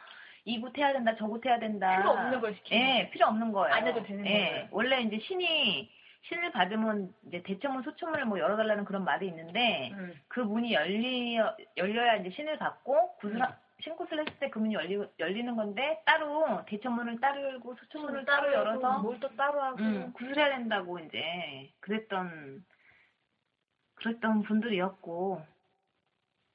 이 구태야 된다, 저 구태야 된다. 필요 없는 걸 시키는. 예, 필요 없는 거예요. 안 해도 되는 예, 거예요. 원래 이제 신이 신을 받으면 이제 대청문 소청문을 뭐 열어달라는 그런 말이 있는데 음. 그 문이 열리 열려야 이제 신을 받고 구슬 음. 신구슬 했을 때 그 문이 열리 열리는 건데 따로 대청문을 따로 열고 소청문을 따로, 따로 열어서 뭘 또 따로 하고 음, 구슬해야 된다고 이제 그랬던 그랬던 분들이었고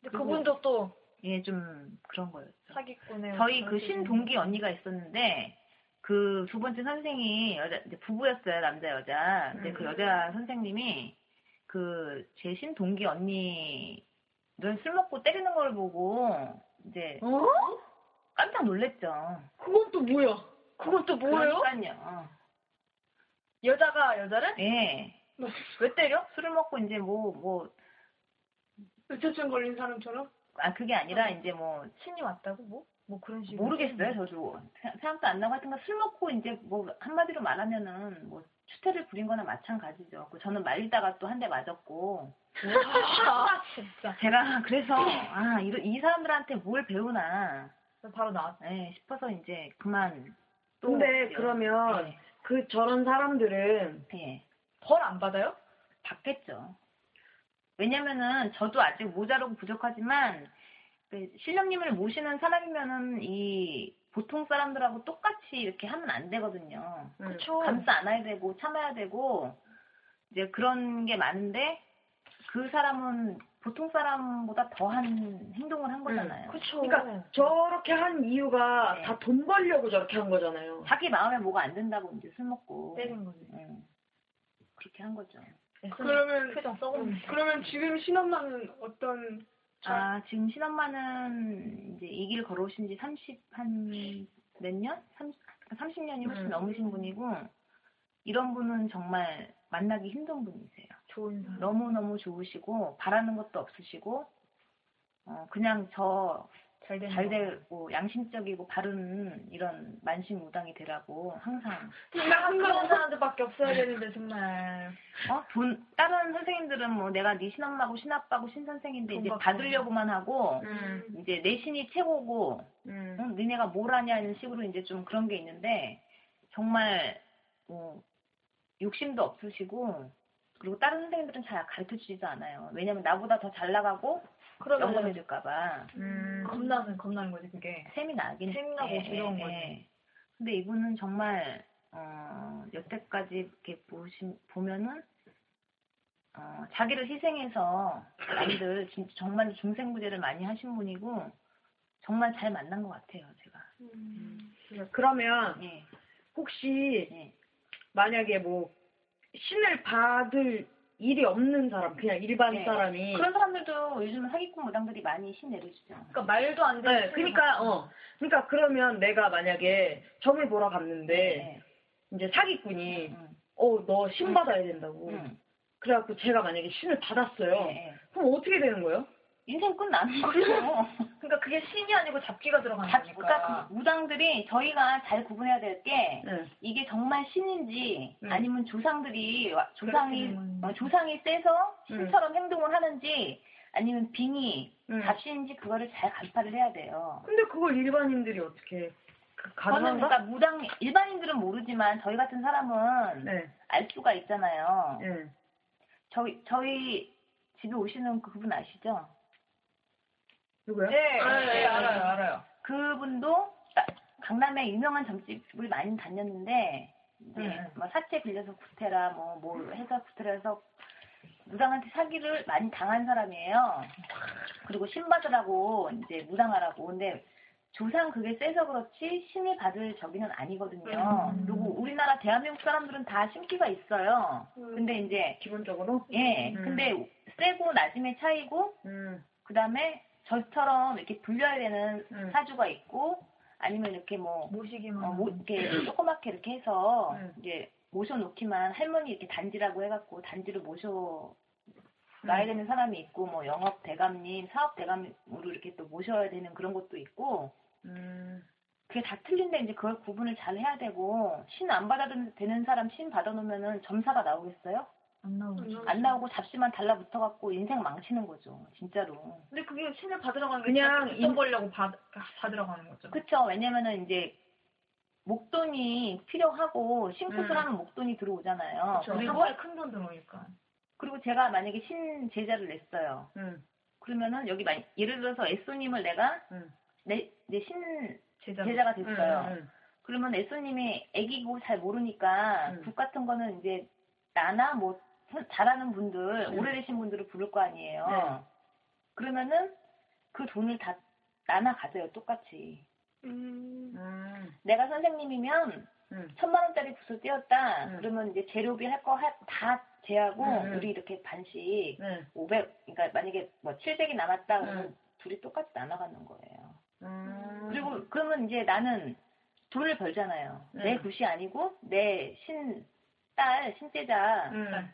근데 그분도 또 예 좀 그런 거였죠. 사기꾼에 저희 그 신 동기 언니가 있었는데 그 두 번째 선생이 여자 이제 부부였어요 남자 여자. 근데 음. 그 여자 선생님이 그 제 신 동기 언니를 술 먹고 때리는 걸 보고. 이제 어? 깜짝 놀랬죠. 그건 또 뭐야? 그건 또 뭐예요? 그러니까요. 여자가 여자를? 예. 뭐. 왜 때려? 술을 먹고 이제 뭐 뭐 의처증 걸린 사람처럼? 아 그게 아니라 어. 이제 뭐 신이 왔다고 뭐? 뭐 그런 식으로 모르겠어요. 저도 생각도 안 나고 하여튼간 술 먹고 이제 뭐 한마디로 말하면은 뭐 추태를 부린거나 마찬가지죠. 저는 말리다가 또 한 대 맞았고. 아, 진짜. 제가 그래서 아 이런 이 사람들한테 뭘 배우나 바로 나왔. 네 싶어서 이제 그만. 또 근데 그러면 네. 그 저런 사람들은 네. 벌 안 받아요? 받겠죠. 왜냐면은 저도 아직 모자라고 부족하지만 신령님을 모시는 사람이면은 이. 보통 사람들하고 똑같이 이렇게 하면 안 되거든요. 그렇죠. 감싸 안아야 되고 참아야 되고 이제 그런 게 많은데 그 사람은 보통 사람보다 더한 행동을 한 거잖아요. 음, 그렇죠. 그러니까 저렇게 한 이유가 네. 다 돈 벌려고 저렇게 한 거잖아요. 자기 마음에 뭐가 안 든다고 이제 술 먹고 때린 거지. 음, 그렇게 한 거죠. 그러면 표정 썩었는데. 음, 그러면 지금 신엄마는 어떤? 아 지금 신엄마는 이제 이 길 걸어오신 지 삼십 한 몇 년? 삼십 년이 훨씬 음. 넘으신 분이고 이런 분은 정말 만나기 힘든 분이세요. 좋은 사람. 너무너무 좋으시고 바라는 것도 없으시고 어, 그냥 저 잘 되고 양심적이고 바른 이런 만신무당이 되라고 항상 정말 그런 사람들밖에 없어야 되는데 정말 어? 돈, 다른 선생님들은 뭐 내가 네 신엄마고 신아빠고 신선생인데 이제 받으려고만 하고 음. 이제 내 신이 최고고 음. 응? 니네가 뭘 하냐 이런 식으로 이제 좀 그런 게 있는데 정말 뭐 욕심도 없으시고 그리고 다른 선생님들은 잘 가르쳐주지도 않아요. 왜냐면 나보다 더 잘 나가고 영감해줄까봐. 음, 겁나는 겁나는 거지 그게. 셈이 나긴. 셈이 나고 두려운 거지. 근데 이분은 정말 어, 여태까지 이렇게 보신 보면은 어, 자기를 희생해서 남들 정말 중생부재를 많이 하신 분이고 정말 잘 만난 것 같아요 제가. 음. 그러면 예. 혹시 예. 만약에 뭐 신을 받을 일이 없는 사람, 그냥 일반 네. 사람이 그런 사람들도 요즘 사기꾼 무당들이 많이 신 내려주죠. 그러니까 말도 안 되는. 네, 그러니까 어, 그러니까 그러면 내가 만약에 점을 보러 갔는데 네. 이제 사기꾼이 응. 어, 너 신 받아야 된다고. 응. 그래갖고 제가 만약에 신을 받았어요. 네. 그럼 어떻게 되는 거예요? 인생 끝나는 거죠. 그러니까 그게 신이 아니고 잡기가 들어가는 거니까. 그러니까 그 무당들이 저희가 잘 구분해야 될 게 응. 이게 정말 신인지 응. 아니면 조상들이 조상이 어, 조상이 떼서 신처럼 응. 행동을 하는지 아니면 빙이 응. 잡신인지 그거를 잘 간파를 해야 돼요. 근데 그걸 일반인들이 어떻게 가능한가? 저는 그러니까 무당 일반인들은 모르지만 저희 같은 사람은 네. 알 수가 있잖아요. 네. 저희 저희 집에 오시는 그분 아시죠? 누구요? 네, 아, 네, 네, 네, 알아요, 알아요. 그분도 강남에 유명한 점집을 많이 다녔는데 이제 네. 뭐 사채 빌려서 구태라 뭐 뭐 해서 구태라서 무당한테 사기를 많이 당한 사람이에요. 그리고 신 받으라고 이제 무당하라고. 근데 조상 그게 세서 그렇지 신을 받을 저기는 아니거든요. 음. 그리고 우리나라 대한민국 사람들은 다 신기가 있어요. 음. 근데 이제 기본적으로 예, 음. 근데 세고 낮음의 차이고 음. 그 다음에 저처럼 이렇게 불려야 되는 음. 사주가 있고, 아니면 이렇게 뭐, 모시기만. 어, 뭐 이렇게 조그맣게 이렇게 해서, 음. 이제 모셔놓기만 할머니 이렇게 단지라고 해갖고, 단지로 모셔놔야 음. 되는 사람이 있고, 뭐 영업 대감님, 사업 대감으로 이렇게 또 모셔야 되는 그런 것도 있고, 음. 그게 다 틀린데 이제 그걸 구분을 잘 해야 되고, 신 안 받아도 되는 사람 신 받아놓으면은 점사가 나오겠어요? 안 나오죠. 안 나오고 잡시만 달라붙어갖고 인생 망치는 거죠, 진짜로. 근데 그게 신을 받으러 가는 게 그냥 돈 벌려고 받 받으러 가는 거죠. 그렇죠. 왜냐면은 이제 목돈이 필요하고 신구슬하면 음. 목돈이 들어오잖아요. 그쵸. 그리고 큰 돈 들어오니까. 그리고 제가 만약에 신 제자를 냈어요. 음. 그러면은 여기 만 예를 들어서 애쏘님을 내가 음. 내 내 신 제자. 제자가 됐어요. 음, 음. 그러면 애쏘님이 애기고 잘 모르니까 음. 국 같은 거는 이제 나나 뭐 잘하는 분들, 음. 오래되신 분들을 부를 거 아니에요. 네. 그러면은 그 돈을 다 나눠 가져요, 똑같이. 음. 음. 내가 선생님이면 음. 천만 원짜리 구슬 띄었다. 음. 그러면 이제 재료비 할 거 다 제하고 음. 우리 이렇게 반씩 음. 오백, 그러니까 만약에 뭐 칠백이 남았다 그러면 음. 둘이 똑같이 나눠 가는 거예요. 음. 그리고 그러면 이제 나는 돈을 벌잖아요. 음. 내 굿이 아니고 내 신, 딸, 신제자 음.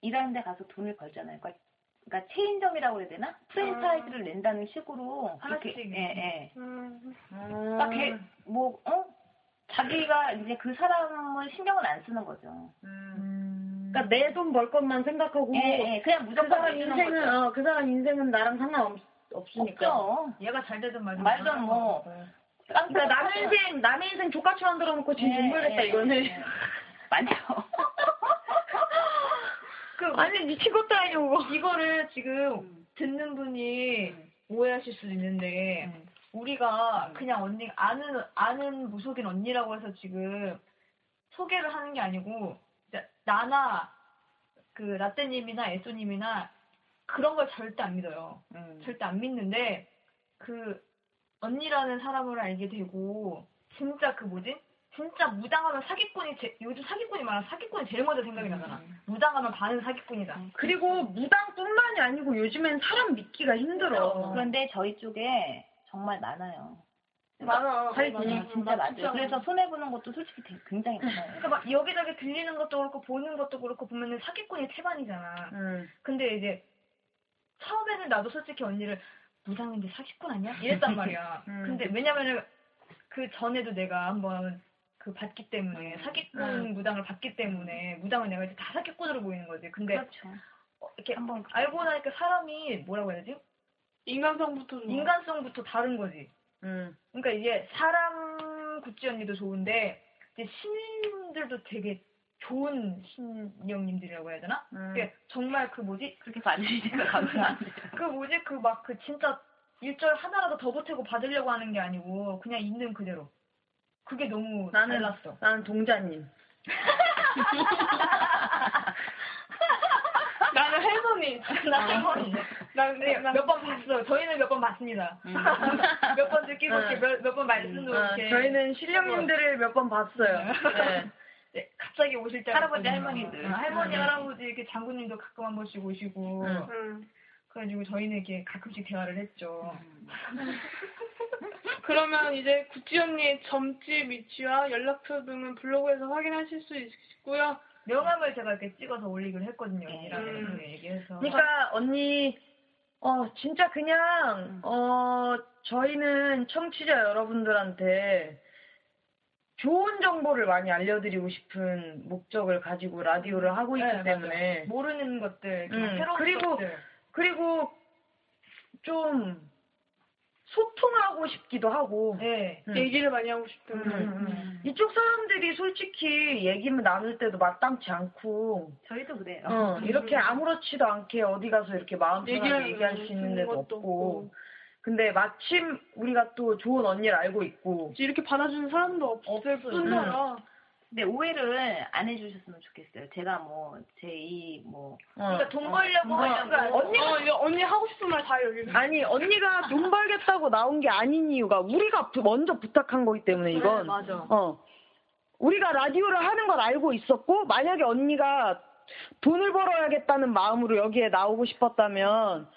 일하는 데 가서 돈을 벌잖아요. 그러니까, 그러니까 체인점이라고 해야 되나? 프랜차이즈를 음. 낸다는 식으로 그렇게 예예. 음. 그러니까 걔, 뭐 어? 자기가 이제 그 사람을 신경을 안 쓰는 거죠. 음. 그러니까 내 돈 벌 것만 생각하고 예, 예. 그냥 무조건 그 사람 인생은 어, 그 사람 인생은 나랑 상관 없으니까. 없죠. 얘가 잘 되든 말든. 말든 뭐. 그러니까 남의 인생 남의 인생 조카처 만들어 놓고 진 눈물했다 이거는. 예. 맞아요. 그, 아니, 미친 것도 아니고. 이거를 지금 음. 듣는 분이 음. 오해하실 수도 있는데, 음. 우리가 음. 그냥 언니, 아는, 아는 무속인 언니라고 해서 지금 소개를 하는 게 아니고, 나, 나나, 그, 라떼님이나 에쏘님이나 그런 걸 절대 안 믿어요. 음. 절대 안 믿는데 그 언니라는 사람을 알게 되고 진짜 그 뭐지? 진짜 무당하면 사기꾼이 제, 요즘 사기꾼이 많아. 사기꾼이 제일 먼저 생각이 나잖아. 음. 무당하면 반은 사기꾼이다. 음. 그리고 무당뿐만이 아니고 요즘엔 사람 믿기가 힘들어. 어. 그런데 저희 쪽에 정말 많아요. 많아. 그러니까 맞아. 맞아. 진짜 맞아. 그래서 손해 보는 것도 솔직히 되게 굉장히 많아요. 그러니까 막 여기저기 들리는 것도 그렇고 보는 것도 그렇고 보면은 사기꾼이 태반이잖아. 음. 근데 이제 처음에는 나도 솔직히 언니를 무당인데 사기꾼 아니야? 이랬단 말이야. 음. 근데 왜냐면은 그 전에도 내가 한번 그 받기 때문에 음. 사기꾼 음. 무당을 받기 때문에 무당은 내가 이제 다 사기꾼으로 보이는 거지. 근데 그렇죠. 어, 이렇게 한번 알고 나니까 사람이 뭐라고 해야 되지? 인간성부터 좀 인간성부터 다른 거지. 음. 그러니까 이게 사람 구찌 언니도 좋은데 이제 신들도 되게 좋은 신령님들이라고 해야 되나? 음. 그게 정말 그 뭐지? 그렇게 만지니까 가구나. 그 뭐지? 그 막 그 진짜 일절 하나라도 더 보태고 받으려고 하는 게 아니고 그냥 있는 그대로. 그게 너무 나는 달랐어. 나는 동자님. 나는 해선이. 나는 해선이. 나는 몇 번 봤어. 저희는 몇 번 봤습니다. 음. 몇 번 듣기고 몇 몇 번 말씀도 이렇게. 음. 아, 저희는 신령님들을 몇 번 봤어요. 네. 네, 갑자기 오실 때 할아버지 할머니들. 음. 할머니 음. 할아버지 이렇게 장군님도 가끔 한 번씩 오시고. 음. 음. 그래가지고 저희는 이렇게 가끔씩 대화를 했죠. 음. 그러면 이제 구찌 언니의 점집 위치와 연락처 등은 블로그에서 확인하실 수 있고요. 명함을 제가 이렇게 찍어서 올리기로 했거든요. 언니랑 음. 얘기해서. 그러니까 언니, 어 진짜 그냥 어 저희는 청취자 여러분들한테 좋은 정보를 많이 알려드리고 싶은 목적을 가지고 라디오를 하고 있기 네, 때문에 맞아요. 모르는 것들, 음. 새로운 그리고, 것들. 그리고 좀 소통을 하고 싶기도 하고 네. 음. 얘기를 많이 하고 싶은 음. 음. 음. 이쪽 사람들이 솔직히 얘기 나눌 때도 마땅치 않고 저희도 그래요. 어, 음. 이렇게 아무렇지도 않게 어디 가서 이렇게 마음 편하게 얘기할 수 있는 데도 없고. 없고 근데 마침 우리가 또 좋은 언니를 알고 있고 이렇게 받아주는 사람도 없을 뿐더러 근데 오해를 안 해주셨으면 좋겠어요. 제가 뭐, 제 이, 뭐. 그러니까 돈 벌려고 하려고. 어, 어, 언니가, 어, 언니 하고 싶은 말 다 여기. 아니, 언니가 돈 벌겠다고 나온 게 아닌 이유가 우리가 먼저 부탁한 거기 때문에 이건. 네, 맞아. 어. 우리가 라디오를 하는 걸 알고 있었고, 만약에 언니가 돈을 벌어야겠다는 마음으로 여기에 나오고 싶었다면,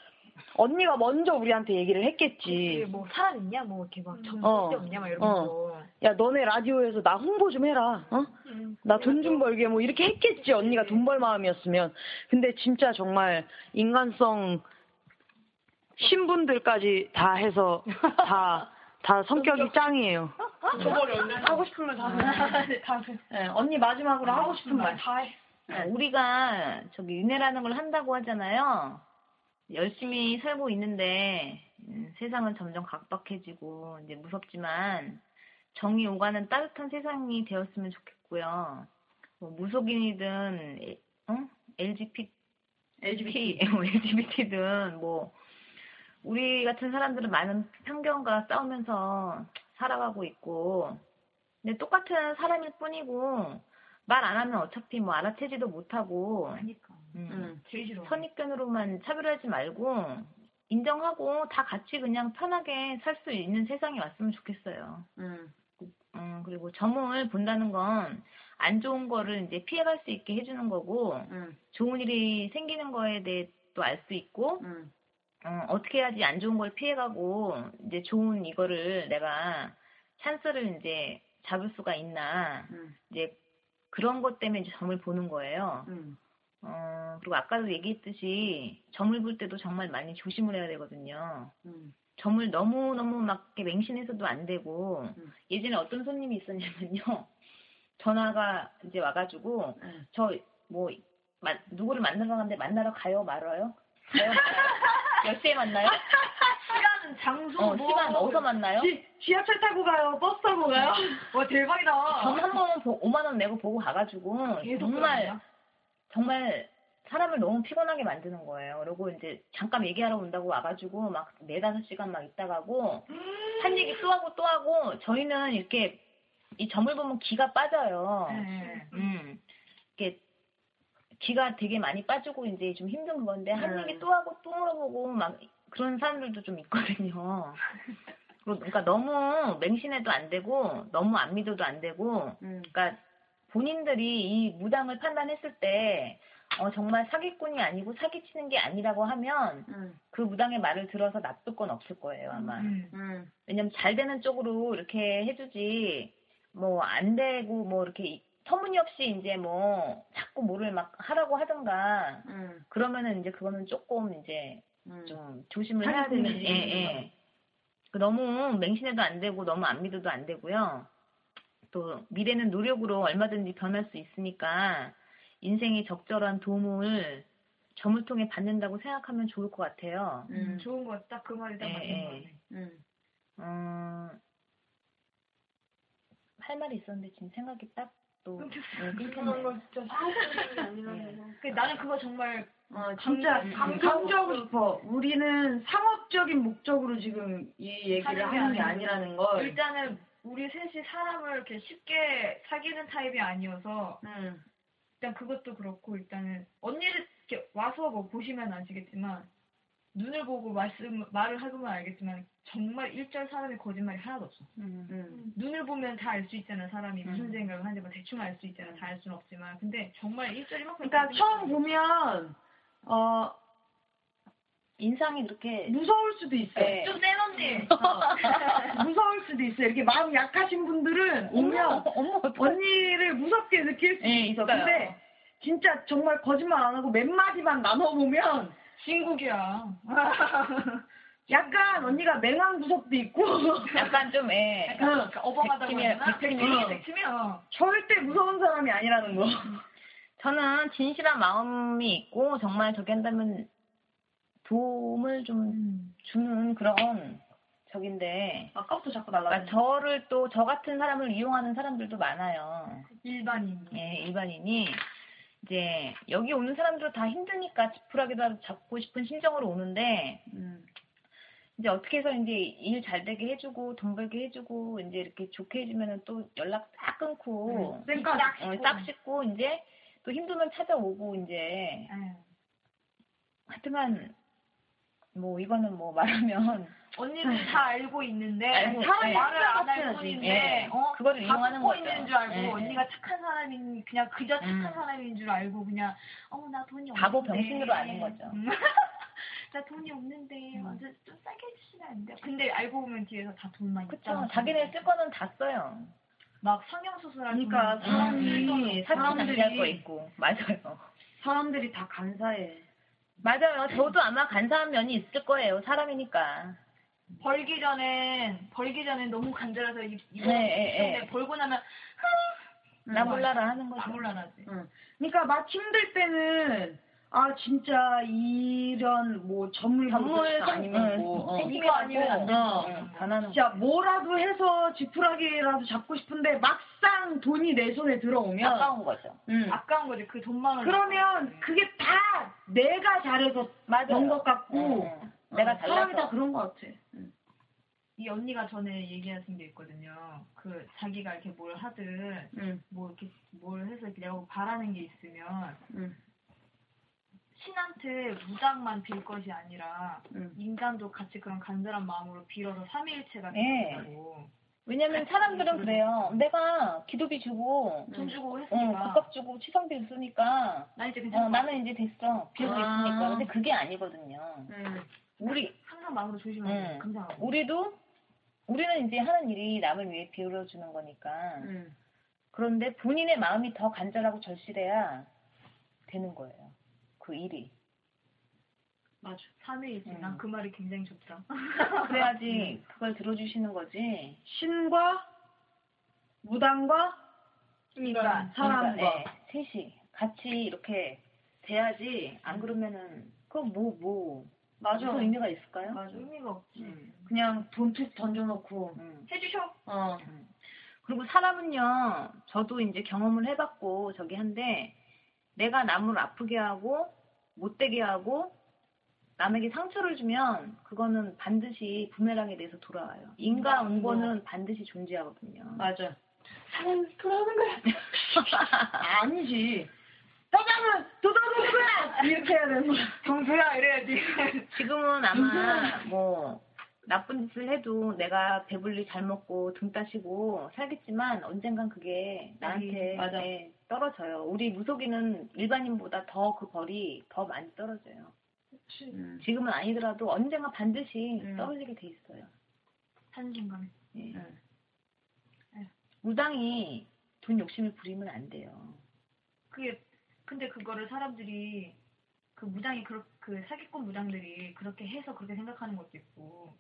언니가 먼저 우리한테 얘기를 했겠지. 그치, 뭐 사람 있냐, 뭐 이렇게 막 정보대 없냐, 막 이러면서. 어. 야, 너네 라디오에서 나 홍보 좀 해라. 어? 음, 나 돈 좀 벌게 뭐 이렇게 했겠지. 언니가 돈 벌 마음이었으면. 근데 진짜 정말 인간성 신분들까지 다 해서 다 다 성격이 짱이에요. 저번에 언니 하고 싶은 말 다 해. 다 해. 언니 마지막으로 하고 싶은 말 다 해. 우리가 저기 윤회라는 걸 한다고 하잖아요. 열심히 살고 있는데 음, 세상은 점점 각박해지고 이제 무섭지만 정이 오가는 따뜻한 세상이 되었으면 좋겠고요. 뭐 무속인이든 어? 엘지비티 엘지비티든 뭐 우리 같은 사람들은 많은 편견과 싸우면서 살아가고 있고 근데 똑같은 사람일 뿐이고 말 안 하면 어차피 뭐 알아채지도 못하고 그러니까. 음. 음. 제일 싫어. 선입견으로만 차별하지 말고 인정하고 다 같이 그냥 편하게 살 수 있는 세상이 왔으면 좋겠어요. 음. 음, 그리고 점을 본다는 건 안 좋은 거를 이제 피해갈 수 있게 해주는 거고 음. 좋은 일이 생기는 거에 대해 또 알 수 있고 음. 어, 어떻게 해야지 안 좋은 걸 피해가고 이제 좋은 이거를 내가 찬스를 이제 잡을 수가 있나 음. 이제 그런 것 때문에 이제 점을 보는 거예요. 음. 어, 그리고 아까도 얘기했듯이 점을 볼 때도 정말 많이 조심을 해야 되거든요. 음. 점을 너무너무 막 맹신해서도 안 되고 음. 예전에 어떤 손님이 있었냐면요. 전화가 이제 와가지고 음. 저 뭐 누구를 만나러 가는데 만나러 가요 말아요? 가요? 몇 시에 만나요? 시간, 장소, 어, 뭐. 시간 어디서 만나요? 지, 지하철 타고 가요? 버스 타고 가요? 와 대박이다. 점 한 번 오만 원 내고 보고 가가지고 정말 그러냐? 정말 사람을 너무 피곤하게 만드는 거예요. 그리고 이제 잠깐 얘기하러 온다고 와가지고 막 네다섯 시간 막 있다 가고 한 얘기 또 하고 또 하고 저희는 이렇게 이 점을 보면 기가 빠져요. 음. 음. 이렇게 기가 되게 많이 빠지고 이제 좀 힘든 건데 한 얘기 또 하고 또 물어보고 막 그런 사람들도 좀 있거든요. 그러니까 너무 맹신해도 안 되고 너무 안 믿어도 안 되고 그러니까 본인들이 이 무당을 판단했을 때 어, 정말 사기꾼이 아니고 사기치는 게 아니라고 하면 음. 그 무당의 말을 들어서 나쁠 건 없을 거예요 아마. 음. 음. 왜냐면 잘 되는 쪽으로 이렇게 해주지 뭐 안 되고 뭐 이렇게 터무니없이 이제 뭐 자꾸 뭐를 막 하라고 하던가 음. 그러면은 이제 그거는 조금 이제 음. 좀 조심을 해야 되는. 예, 예. 너무 맹신해도 안 되고 너무 안 믿어도 안 되고요. 또 미래는 노력으로 얼마든지 변할 수 있으니까 인생에 적절한 도움을 점을 통해 받는다고 생각하면 좋을 것 같아요. 음, 좋은 거 딱 그 말이 딱 맞는 거네. 음. 어, 할 말이 있었는데 지금 생각이 딱 또 끊겨난 거 진짜 사실이 아니라는 거. 나는 그거 정말 어, 진짜 감정적으로 싶어. 우리는 상업적인 목적으로 지금 이 얘기를 하는 게 아니라는 걸. 일단은 우리 셋이 사람을 이렇게 쉽게 사귀는 타입이 아니어서. 음. 일단 그것도 그렇고 일단은 언니를 이렇게 와서 뭐 보시면 아시겠지만 눈을 보고 말씀 말을 하고만 알겠지만 정말 일절 사람의 거짓말이 하나도 없어. 음, 음. 눈을 보면 다 알 수 있잖아. 사람이 무슨 음. 생각을 하는지 막 대충 알 수 있잖아. 다 알 수는 없지만 근데 정말 일절 이만큼. 그러니까 처음 보면 어 인상이 그렇게 무서울 수도 있어요. 네. 좀 센 언니. 어. 무서울 수도 있어요. 이렇게 마음 약하신 분들은 오면 언니를 무섭게 느낄 수 네, 있어요. 근데 진짜 정말 거짓말 안 하고 몇 마디만 나눠보면 진국이야. 약간 언니가 맹한 구석도 있고 약간 좀 애. 어벙하다고 하나? 백팀이야. 백팀이야. 절대 무서운 사람이 아니라는 거. 저는 진실한 마음이 있고 정말 저기 한다면 도움을 좀 주는 그런 적인데 아까부터 자꾸 날라. 그러니까 저를 또 저 같은 사람을 이용하는 사람들도 많아요. 일반인. 예, 일반인이 이제 여기 오는 사람들은 다 힘드니까 지푸라기도 잡고 싶은 심정으로 오는데 음. 이제 어떻게 해서 이제 일 잘 되게 해주고 돈 벌게 해주고 이제 이렇게 좋게 해주면은 또 연락 싹 끊고 음. 싹 씻고. 싹 씻고 이제 또 힘들면 찾아오고 이제 아유. 하여튼간. 뭐 이거는 뭐 말하면 언니는 다 알고 있는데 알고, 사람 네. 말을 안 할 뿐인데 네. 어? 그거를 이용하는 거죠. 있는 줄 알고 네. 언니가 착한 사람인 그냥 그저 착한 음. 사람인 줄 알고 그냥 어 나 돈이 없는데 바보 병신으로 아는 거죠. 나 돈이 없는데 먼저 음. 좀 싸게 해주시면 안 돼요? 근데 알고 보면 뒤에서 다 돈만 있잖아. 자기네 쓸 거는 다 써요. 막 성형수술하니까 그러니까 음. 사람들이 사람들이 할 거 있고 맞아요. 사람들이 다 간사해. 맞아요. 저도 아마 간사한 면이 있을 거예요. 사람이니까. 벌기 전엔, 벌기 전엔 너무 간절해서 이번에 벌고 나면, 응. 나 몰라라 하는 거죠. 나 몰라라지. 응. 그러니까 막 힘들 때는, 아, 진짜 이런 뭐 전문 전문 아니면 뭐 이거 아니면 안 되는 거. 진짜 뭐라도 해서 지푸라기라도 잡고 싶은데 막상 돈이 내 손에 들어오면 아까운 거죠. 음. 아까운 거지. 그 돈만 그러면 그게 다 내가 잘해서 본 것 같고 음. 내가 잘해서 사람이 다 그런 것 같아. 음. 이 언니가 전에 얘기하신 게 있거든요. 그 자기가 이렇게 뭘 하든 음. 뭐 이렇게 뭘 해서 내가 바라는 게 있으면. 음. 신한테 무당만 빌 것이 아니라 음. 인간도 같이 그런 간절한 마음으로 빌어서 삼위일체가 된다고. 네. 왜냐면 사람들은 그래요. 내가 기도비 주고 돈 주고 했으니까 어, 국값 주고 치성비 쓰니까 나 이제 괜찮아. 어, 나는 이제 됐어. 빌고 아. 있으니까. 근데 그게 아니거든요. 음. 우리 항상 마음으로 조심하고 감사하고. 음. 우리도 우리는 이제 하는 일이 남을 위해 빌어 주는 거니까. 음. 그런데 본인의 마음이 더 간절하고 절실해야 되는 거예요. 그 일이. 맞아. 삼위일체. 음. 난 그 말이 굉장히 좋다. 그래야지 그걸 들어주시는 거지. 신과 무당과 인간, 사람과 네. 셋이 같이 이렇게 돼야지. 안 그러면은 그거 뭐 뭐. 맞아. 무슨 의미가 있을까요? 맞아. 의미가 없지. 음. 그냥 돈 투입 던져놓고 음. 해주셔. 어. 음. 그리고 사람은요. 저도 이제 경험을 해봤고 저기 한데 내가 남을 아프게 하고 못되게 하고 남에게 상처를 주면 그거는 반드시 부메랑에 대해서 돌아와요. 인과응보는 반드시 존재하거든요. 맞아. 사람이 돌아오는 거야. 아니지. 사장은 도도동수야! 이렇게 해야 되는 거야. 동수야 이래야지. 지금은 아마 뭐 나쁜 짓을 해도 내가 배불리 잘 먹고 등 따시고 살겠지만 언젠간 그게 나한테 네, 떨어져요. 우리 무속인은 일반인보다 더 그 벌이 더 많이 떨어져요. 음. 지금은 아니더라도 언젠가 반드시 음. 떨어지게 돼 있어요. 한순간. 예. 음. 무당이 돈 욕심을 부리면 안 돼요. 그게 근데 그거를 사람들이 그 무당이 그렇 그 사기꾼 무당들이 그렇게 해서 그렇게 생각하는 것도 있고.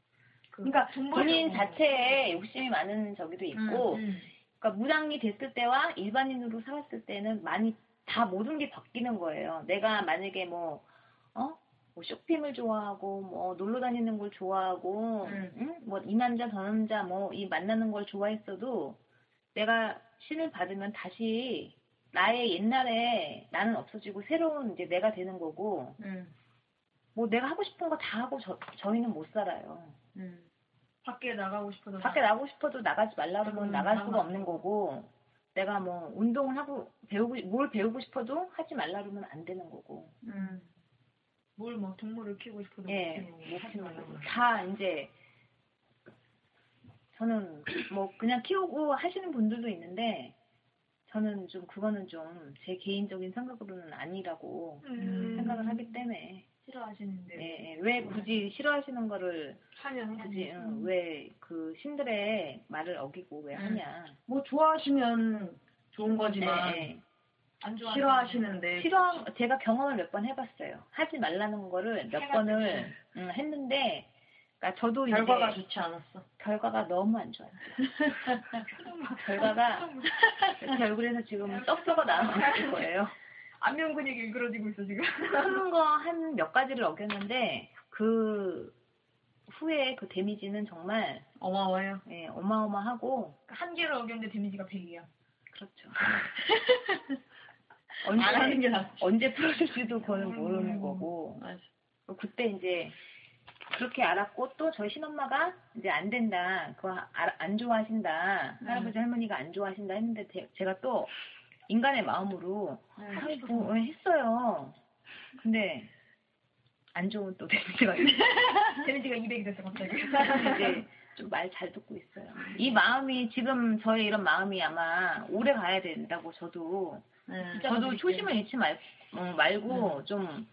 그 그러니까 본인 자체에 욕심이 많은 저기도 있고. 음, 음. 그러니까 무당이 됐을 때와 일반인으로 살았을 때는 많이 다 모든 게 바뀌는 거예요. 내가 만약에 뭐 어? 뭐 쇼핑을 좋아하고 뭐 놀러 다니는 걸 좋아하고 음. 응? 뭐 이 남자 저 남자 뭐 이 만나는 걸 좋아했어도 내가 신을 받으면 다시 나의 옛날에 나는 없어지고 새로운 이제 내가 되는 거고 음. 뭐 내가 하고 싶은 거 다 하고 저, 저희는 못 살아요. 음. 밖에 나가고 싶어도 밖에 나가고 싶어도 나가지 말라 그러면 음, 나갈 수가 없는 거고 내가 뭐 운동을 하고 배우고 뭘 배우고 싶어도 하지 말라 그러면 안 되는 거고 음. 뭘 뭐 동물을 키우고 싶어도 예, 못 키우는 거고 다 이제 저는 뭐 그냥 키우고 하시는 분들도 있는데 저는 좀 그거는 좀 제 개인적인 생각으로는 아니라고 음. 생각을 하기 때문에 싫어하시는데 예, 왜 굳이 싫어하시는 거를 하면 굳이 응, 왜 그 신들의 말을 어기고 왜 하냐 음. 뭐 좋아하시면 좋은 거지만 예, 예. 안 좋아하시는데 싫어하시는데 싫어 제가 경험을 몇 번 해봤어요. 하지 말라는 거를 몇 번을 응, 했는데 그러니까 저도 결과가 이제 좋지 않았어. 결과가 너무 안 좋았어. 결과가 제 얼굴에서 지금 떡뼈가 나오는 거예요. 안면 근육이 일그러지고 있어 지금. 하는 거 한 몇 가지를 어겼는데 그 후에 그 데미지는 정말 어마어마해요. 예, 어마어마하고 한 개를 어겼는데 데미지가 백이야. 그렇죠. 언제 안 하는 게 나. 언제 풀어질지도 그거는 모르는 음, 거고. 맞아. 그때 이제. 그렇게 알았고 또 저희 신엄마가 이제 안 된다, 그거 안 좋아하신다, 음. 할아버지 할머니가 안 좋아하신다 했는데 제, 제가 또 인간의 마음으로 음. 하고 했어요. 근데 안 좋은 또 데미지가 데미지가 이백이 됐어 갑자기. 이제 좀 말 잘 듣고 있어요. 이 마음이 지금 저의 이런 마음이 아마 오래 가야 된다고 저도 음. 저도 초심을 잃지 말, 음, 말고 음. 좀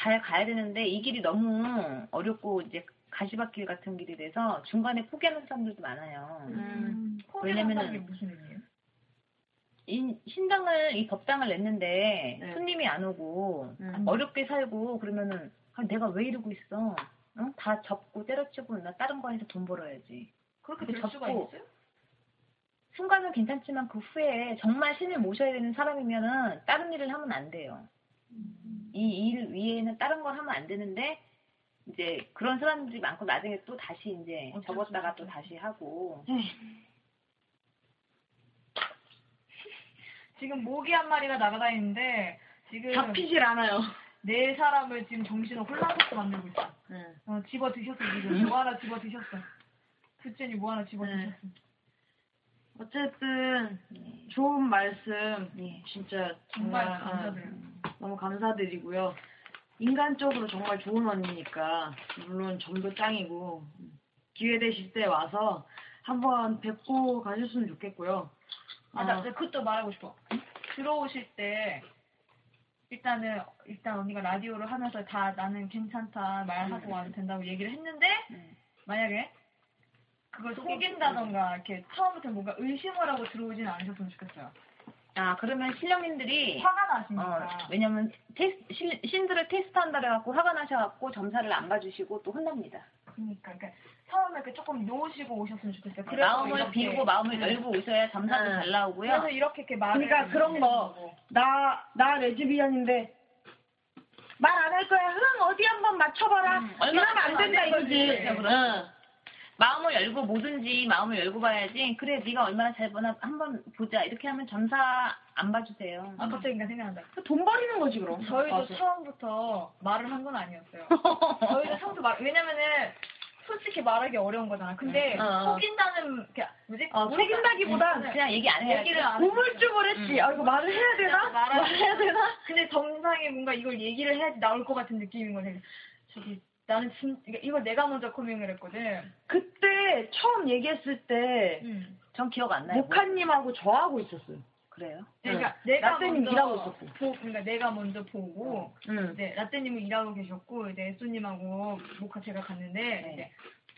잘 가야 되는데 이 길이 너무 어렵고 이제 가시밭길 같은 길이 돼서 중간에 포기하는 사람들도 많아요. 음, 포기하는 사람이 무슨 일이에요? 이, 신당을 이 법당을 냈는데 네. 손님이 안 오고 음. 어렵게 살고 그러면은 아, 내가 왜 이러고 있어? 어? 다 접고 때려치고 나 다른 거 해서 돈 벌어야지. 그렇게 될 수가 있어요? 순간은 괜찮지만 그 후에 정말 신을 모셔야 되는 사람이면은 다른 일을 하면 안 돼요. 이 일 위에는 다른 걸 하면 안 되는데 이제 그런 사람들이 많고 나중에 또 다시 이제 접었다가 또 다시 하고 지금 모기 한 마리가 날아다니는데 지금 잡히질 않아요. 네 사람을 지금 정신을 혼란스럽게 만들고 있어. 응. 어, 집어 드셨어 지금. 뭐 하나 집어 드셨어. 부채니 뭐 하나 집어 드셨어. 응. 어쨌든 좋은 말씀 네. 진짜 정말, 정말 감사드려요. 너무 감사드리고요. 인간적으로 정말 좋은 언니니까 물론 전부 짱이고 기회 되실 때 와서 한번 뵙고 가셨으면 좋겠고요. 아, 나 아, 그것도 말하고 싶어. 들어오실 때 일단은 일단 언니가 라디오를 하면서 다 나는 괜찮다 말하고 와도 된다고 얘기를 했는데 만약에 그걸 속인다던가 이렇게 처음부터 뭔가 의심을 하고 들어오진 않으셨으면 좋겠어요. 아, 그러면 신령님들이 화가 나십니까? 어, 왜냐면 테스트, 신, 신들을 테스트한다 그래갖고 화가 나셔갖고 점사를 안 봐주시고 또 혼납니다. 그러니까, 그러니까 처음에 그 조금 놓으시고 오셨으면 좋겠어요. 네, 마음을 비우고 마음을 열고 오셔야 점사도 응. 잘 나오고요. 그래서 이렇게 이렇게 말을 그러니까 그런 거, 나, 나 레즈비언인데 말 안 할 거야. 흥 어디 한번 맞춰봐라. 응. 이러면 안 된다 이거지. 응. 마음을 열고 뭐든지 마음을 열고 봐야지. 그래 네가 얼마나 잘 보나 한번 보자. 이렇게 하면 점사 안 봐주세요. 아 갑자기 그러니까 생각난다. 돈 버리는 거지 그럼. 저희도 맞아. 처음부터 말을 한 건 아니었어요. 저희도 처음부터 말 왜냐면은 솔직히 말하기 어려운 거잖아. 근데 네. 어. 속인다는 뭐지? 어, 속인다기보단 응. 그냥 얘기 안 해야 돼. 우물쭈물했지. 응. 아 이거 말을 해야 되나? 말해야 되나? 근데 정상에 뭔가 이걸 얘기를 해야지 나올 것 같은 느낌인 거네. 저기 나는 진 이거 내가 먼저 고민을 했거든. 그때 처음 얘기했을 때 전 음. 기억 안 나요. 목하님하고 저하고 있었어요. 그래요? 그러니까 응. 내가 라떼님 일하고 있었고, 보, 그러니까 내가 먼저 보고, 응. 이제 라떼님은 일하고 계셨고, 이제 애쏘님하고 모카 제가 갔는데 네. 이제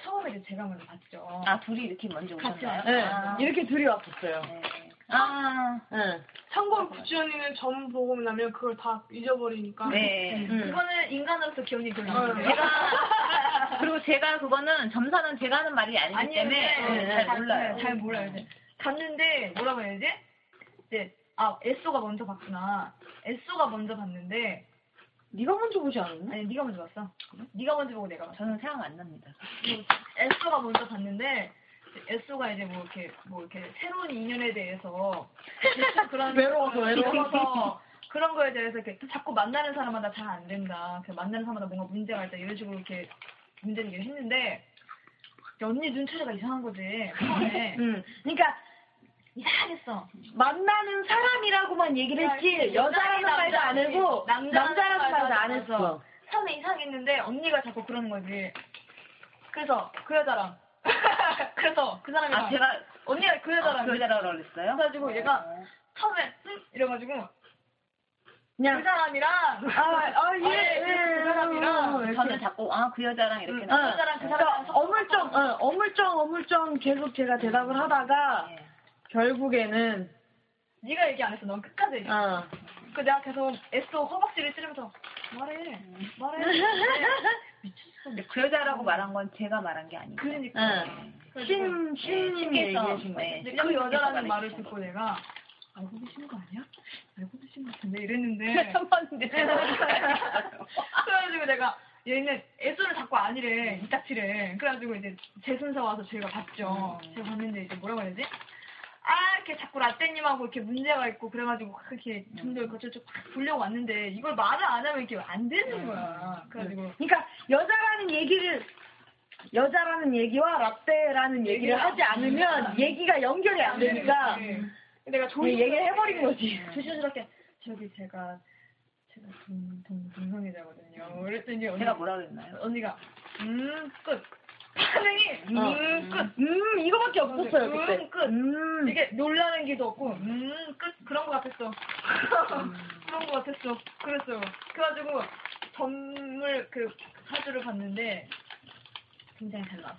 처음에 이제 제가 먼저 봤죠. 아 둘이 이렇게 먼저 오셨나요? 네, 아. 이렇게 둘이 왔었어요. 네. 아, 응. 아. 참고로 구찌 언니는 점 보고 나면 그걸 다 잊어버리니까. 네, 음. 그거는 인간으로서 기억이 별로 안 나요. 제가 그리고 제가 그거는 점사는 제가 하는 말이 아니기 아니, 때문에 네. 네. 잘 몰라요. 잘 몰라요. 네. 갔는데 뭐라고 해야 되지? 네. 아, 에쏘가 먼저 봤구나. 에쏘가 먼저 봤는데 네가 먼저 보지 않았나? 아니, 네가 먼저 봤어. 그래? 네가 먼저 보고 내가 봤어. 저는 생각 안 납니다. 에쏘가 먼저 봤는데 에쏘가 이제 뭐 이렇게 뭐 이렇게 새로운 인연에 대해서 그런 외로워서 외로워서 그런 거에 대해서 이렇게 자꾸 만나는 사람마다 잘 안 된다. 그 만나는 사람마다 뭔가 문제가 있다. 이런 식으로 이렇게 문제 얘기를 했는데 언니 눈초리가 이상한 거지. 음. 그러니까 이상했어. 만나는 사람이라고만 얘기를 했지 여자라는 말도 안 하고 남자라는 말도 안 했어. 처음에 이상했는데 언니가 자꾸 그러는 거지. 그래서 그 여자랑 그래서 그 사람이랑 아, 제가 언니가 그 여자랑 아, 그 여자랑 그랬어요? 그래가지고 네. 얘가 처음에 응? 이래가지고 그냥 그 사람이랑 아아예그 예. 사람이랑 저는 자꾸 아 그 여자랑 이렇게 응. 그 여자랑 그 사람 그러니까 어물쩡 어, 어물쩡 어물쩡 계속 제가 대답을 음. 하다가 예. 결국에는 네가 얘기 안 했어. 넌 끝까지 얘기했어. 어. 그 내가 계속 애써 허벅지를 찌르면서 말해. 음. 말해. 미쳤어. 근데 그 여자라고 어. 말한 건 제가 말한 게 아니고. 그러니까. 신, 신님이 얘기하신 거예요. 그 여자라는 말을 듣고 내가 알고 계신 거 아니야? 알고 계신 거 같은데 이랬는데. 참 봤는데. 그래가지고 내가 얘는 애써를 자꾸 아니래. 이딱지래. 그래가지고 이제 제 순서 와서 저희가 봤죠. 음. 제가 봤는데 이제 뭐라고 해야 되지? 아, 이렇게 자꾸 라떼님하고 이렇게 문제가 있고, 그래가지고, 그렇게 점점 거쳐 쭉 팍 돌려고 왔는데, 이걸 말을 안 하면 이게 안 되는 거야. 그래가지고. 그러니까, 여자라는 얘기를, 여자라는 얘기와 라떼라는 얘기를 하지 않으면, 얘기가 연결이 안 되니까, 네, 네. 내가 조용히 얘기를 해버린 거지. 조심스럽게, 저기 제가, 제가 동, 동, 동성애자거든요. 그랬더니 언니, 제가 뭐라 그랬나요? 언니가, 음, 끝. 반응이 음, 어. 끝. 음, 이거밖에 없었어요. 음, 그때. 끝. 음. 이게 놀라는 기도 없고 음, 끝. 그런 거 같았어. 음. 그런 거 같았어. 그랬어요. 그래가지고 점을 그 사주를 봤는데 굉장히 잘 나왔어.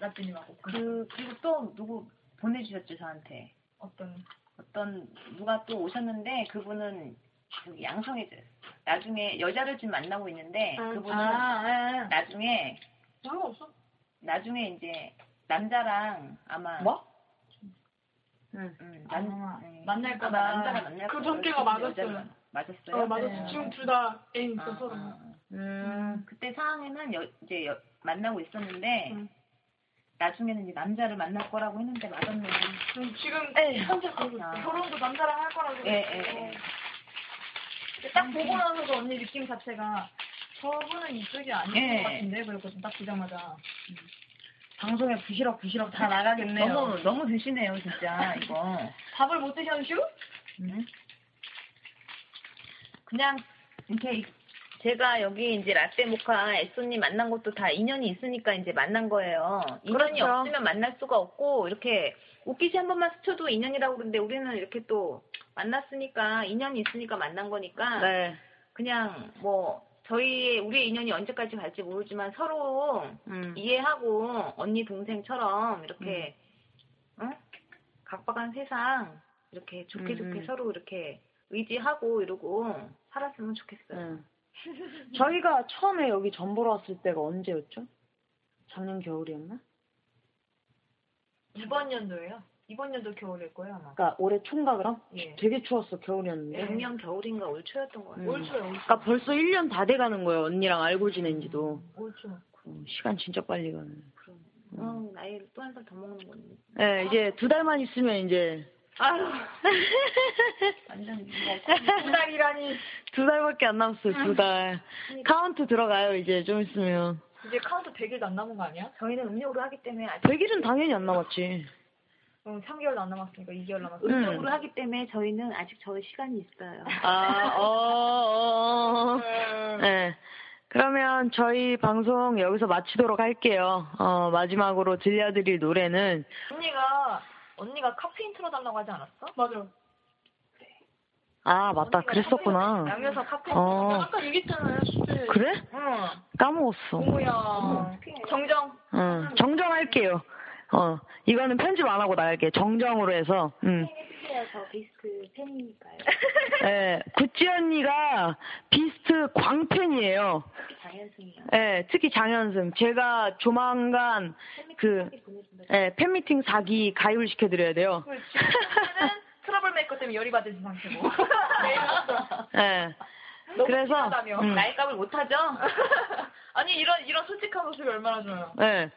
라떼님하고. 그, 그리고 또 누구 보내주셨죠, 저한테. 어떤? 어떤 누가 또 오셨는데 그분은 저기 양성애자였어요. 나중에 여자를 지금 만나고 있는데 음. 그분은 아, 아. 나중에 상관없어. 나중에 이제 남자랑 아마 뭐? 응, 응. 아, 아, 네. 만날까 봐. 남자가 만날 그 전개가 맞았어요. 맞았어요. 어, 맞았어. 네. 지금 둘 다 애인 있어서. 아, 아. 음. 음. 그때 상황에는 여, 이제 여, 만나고 있었는데 음. 나중에는 이제 남자를 만날 거라고 했는데 맞았네. 음, 지금 에이, 현재 아. 결혼도 남자랑 할 거라고. 예, 예, 예. 딱 보고 나서도 언니 느낌 자체가. 저분은 이쪽이 아닌 네. 것 같은데 그랬거든. 딱 보자마자 음. 방송에 부시럭 부시럭 다 나가겠네요. 너무 너무 드시네요 진짜 이거. 밥을 못 드셨슈? 음. 그냥 이렇게 제가 여기 이제 라떼 모카 애쏘님 만난 것도 다 인연이 있으니까 이제 만난 거예요. 인연이 그렇죠. 없으면 만날 수가 없고 이렇게 웃기지 한 번만 스쳐도 인연이라고 그러는데 우리는 이렇게 또 만났으니까 인연이 있으니까 만난 거니까 네. 그냥 뭐. 저희 우리의 인연이 언제까지 갈지 모르지만 서로 음. 이해하고 언니 동생처럼 이렇게 음. 응? 각박한 세상 이렇게 좋게 좋게 음. 서로 이렇게 의지하고 이러고 살았으면 좋겠어요. 음. 저희가 처음에 여기 점 보러 왔을 때가 언제였죠? 작년 겨울이었나? 이번 연도예요. 이번 연도 겨울일 거예요 아마. 그러니까 올해 초인가 그럼? 예. 되게 추웠어 겨울이었는데. 작년 겨울인가 올 초였던 거예요. 음. 올 초요. 그러니까 벌써 일 년 다 돼가는 거예요 언니랑 알고 지낸지도. 음. 올 초. 어, 시간 진짜 빨리 가네. 그럼. 음. 어, 나이를 또 한 살 더 먹는 건데. 예, 네, 아. 이제 두 달만 있으면 이제. 아유. 완전 두 달이라니. 두 달밖에 안 남았어요 두 달. 그러니까. 카운트 들어가요 이제 좀 있으면. 이제 카운트 백 일도 안 남은 거 아니야? 저희는 음력으로 하기 때문에 아직 백 일은 당연히 안 남았지. 응, 삼 개월도 안 남았으니까 이 개월 남았어. 음력으로 음. 하기 때문에 저희는 아직 저 시간이 있어요. 아, 어, 어. 네. 그러면 저희 방송 여기서 마치도록 할게요. 어, 마지막으로 들려드릴 노래는 언니가 언니가 카페인 틀어달라고 하지 않았어? 맞아. 그래. 아, 맞다. 그랬었구나. 양에서 카페인. 어. 아까 얘기했잖아요. 그때. 그래? 응. 까먹었어. 뭐야. 정정. 응. 정정할게요. 어, 이거는 편집 안 하고 나갈게. 정정으로 해서. 음. 저 비스트 팬이니까요. 네, 구찌 언니가 비스트 광팬이에요. 특히 장현승이요. 네, 특히 장현승. 제가 조만간 그, 네, 팬미팅 사 기 가입을 시켜드려야 돼요. 그렇지. 트러블 메이커 때문에 열이 받으신 상태고. 네. 그래서 음. 나이값을 못하죠? 아니 이런 이런 솔직한 모습이 얼마나 좋아요. 네.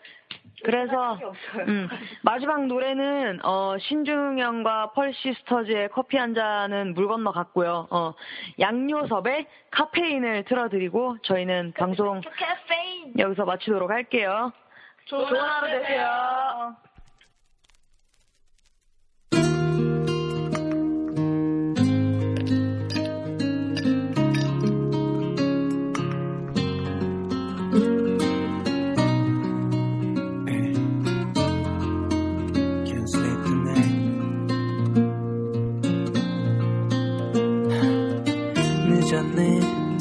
그래서 음, 마지막 노래는 어, 신중현과 펄시스터즈의 커피 한 잔은 물 건너 갔고요. 어, 양요섭의 카페인을 틀어드리고 저희는 방송 여기서 마치도록 할게요. 좋은, 좋은 하루 되세요.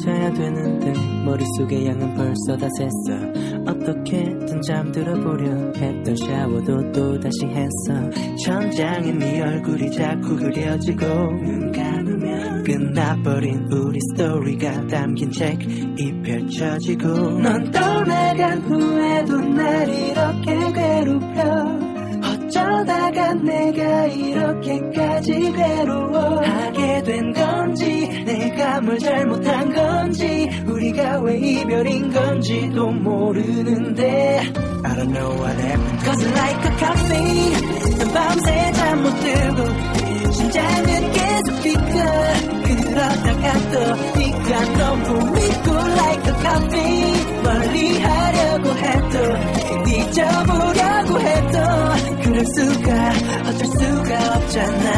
자야 되는데 머릿속에 양은 벌써 다 샜어. 어떻게든 잠들어보려 했던 샤워도 또다시 했어. 천장에 네 얼굴이 자꾸 그려지고 눈 감으면 끝나버린 우리 스토리가 담긴 책이 펼쳐지고 넌 떠나간 후에도 날 이렇게 괴롭혀. 어쩌다가 내가 이렇게까지 괴로워하게 된 건지 내가 뭘 잘못한 건지 우리가 왜 이별인 건지도 모르는데 I don't know what happened. Cause like a coffee 밤새 잠 못 들고 심장은 계속 뛰고 그러다가 또 네가 너무 믿고 like a coffee 멀리 하려고 해도 잊어보려고 해도 그럴 수가 어쩔 수가 없잖아.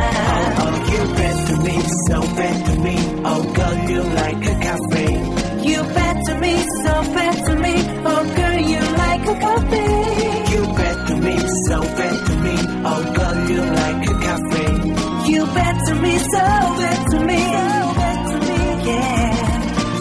Oh, oh, you bad to me, so bad to me. Oh girl, you like a coffee. You bad to me, so bad to me. Oh girl, you like a coffee. You bad to me, so bad to me. Oh girl, you like a coffee. You bad to me, so bad to me. So bad to me, yeah.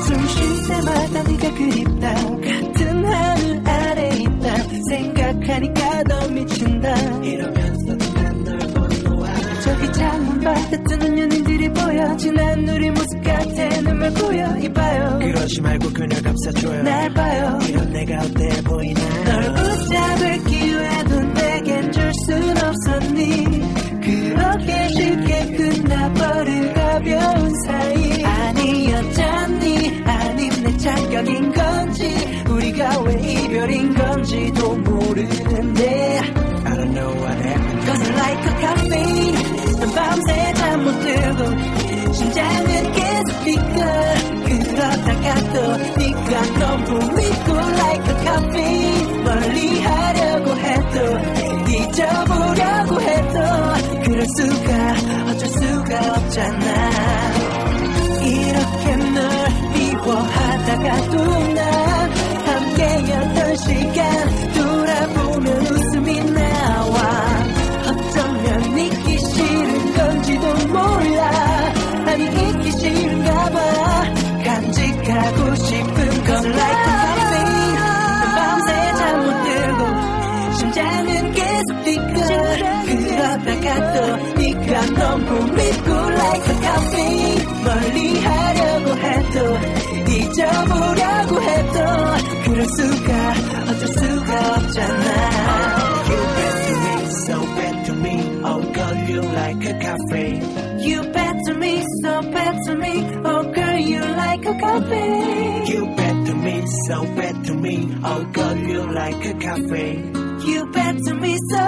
숨 쉴 때마다 네가 그립다. 같은 하늘 아래 있다. 생각하니까 더 미친다. 이러면서 난 널 번호와 저기 창문 밖에 뜨는 연인들이 보여. 지난 우리 모습 같아 눈물 보여. 이봐요 그러지 말고 그냥 감싸줘요. 날 봐요 이런 내가 어때 보이나요. 널 붙잡을 기회도 내겐 줄 순 없었니. 그렇게 쉽게 끝나버릴 가벼운 사이 아니었잖니. 아님 내 착각인 건지 우리가 왜 이별인 건지도 모르는데 I don't know what happened. Cause like a coffee 밤새 잠 못 들고 심장은 계속 뛰고 그러다가 또 네가 너무 믿고 like a coffee 멀리 하려고 해도 잊어보려고 해도 그럴 수가 어쩔 수가 없잖아. 이렇게 널 미워하다가 또 난 함께였던 시간 돌아보면 웃음이 나와. 어쩌면 잊기 싫은 건지도 몰라. 아니 잊기 싫은가 봐. 간직하고 싶은 건 like a coffee 밤새 잠 못 들고 심장은 계속 뛰고 그러다가 또 네가 너무 믿고 like a coffee 멀리 하려고 해도 잊어보려고 해도 그럴 수가 어쩔 수가 없잖아. You bad to me, so bad to me. Oh girl, you like a coffee. You bad to me, so bad to me. Oh girl, you like a coffee. You bad to me, so bad to me. Oh girl, you like a coffee. You bad to me, so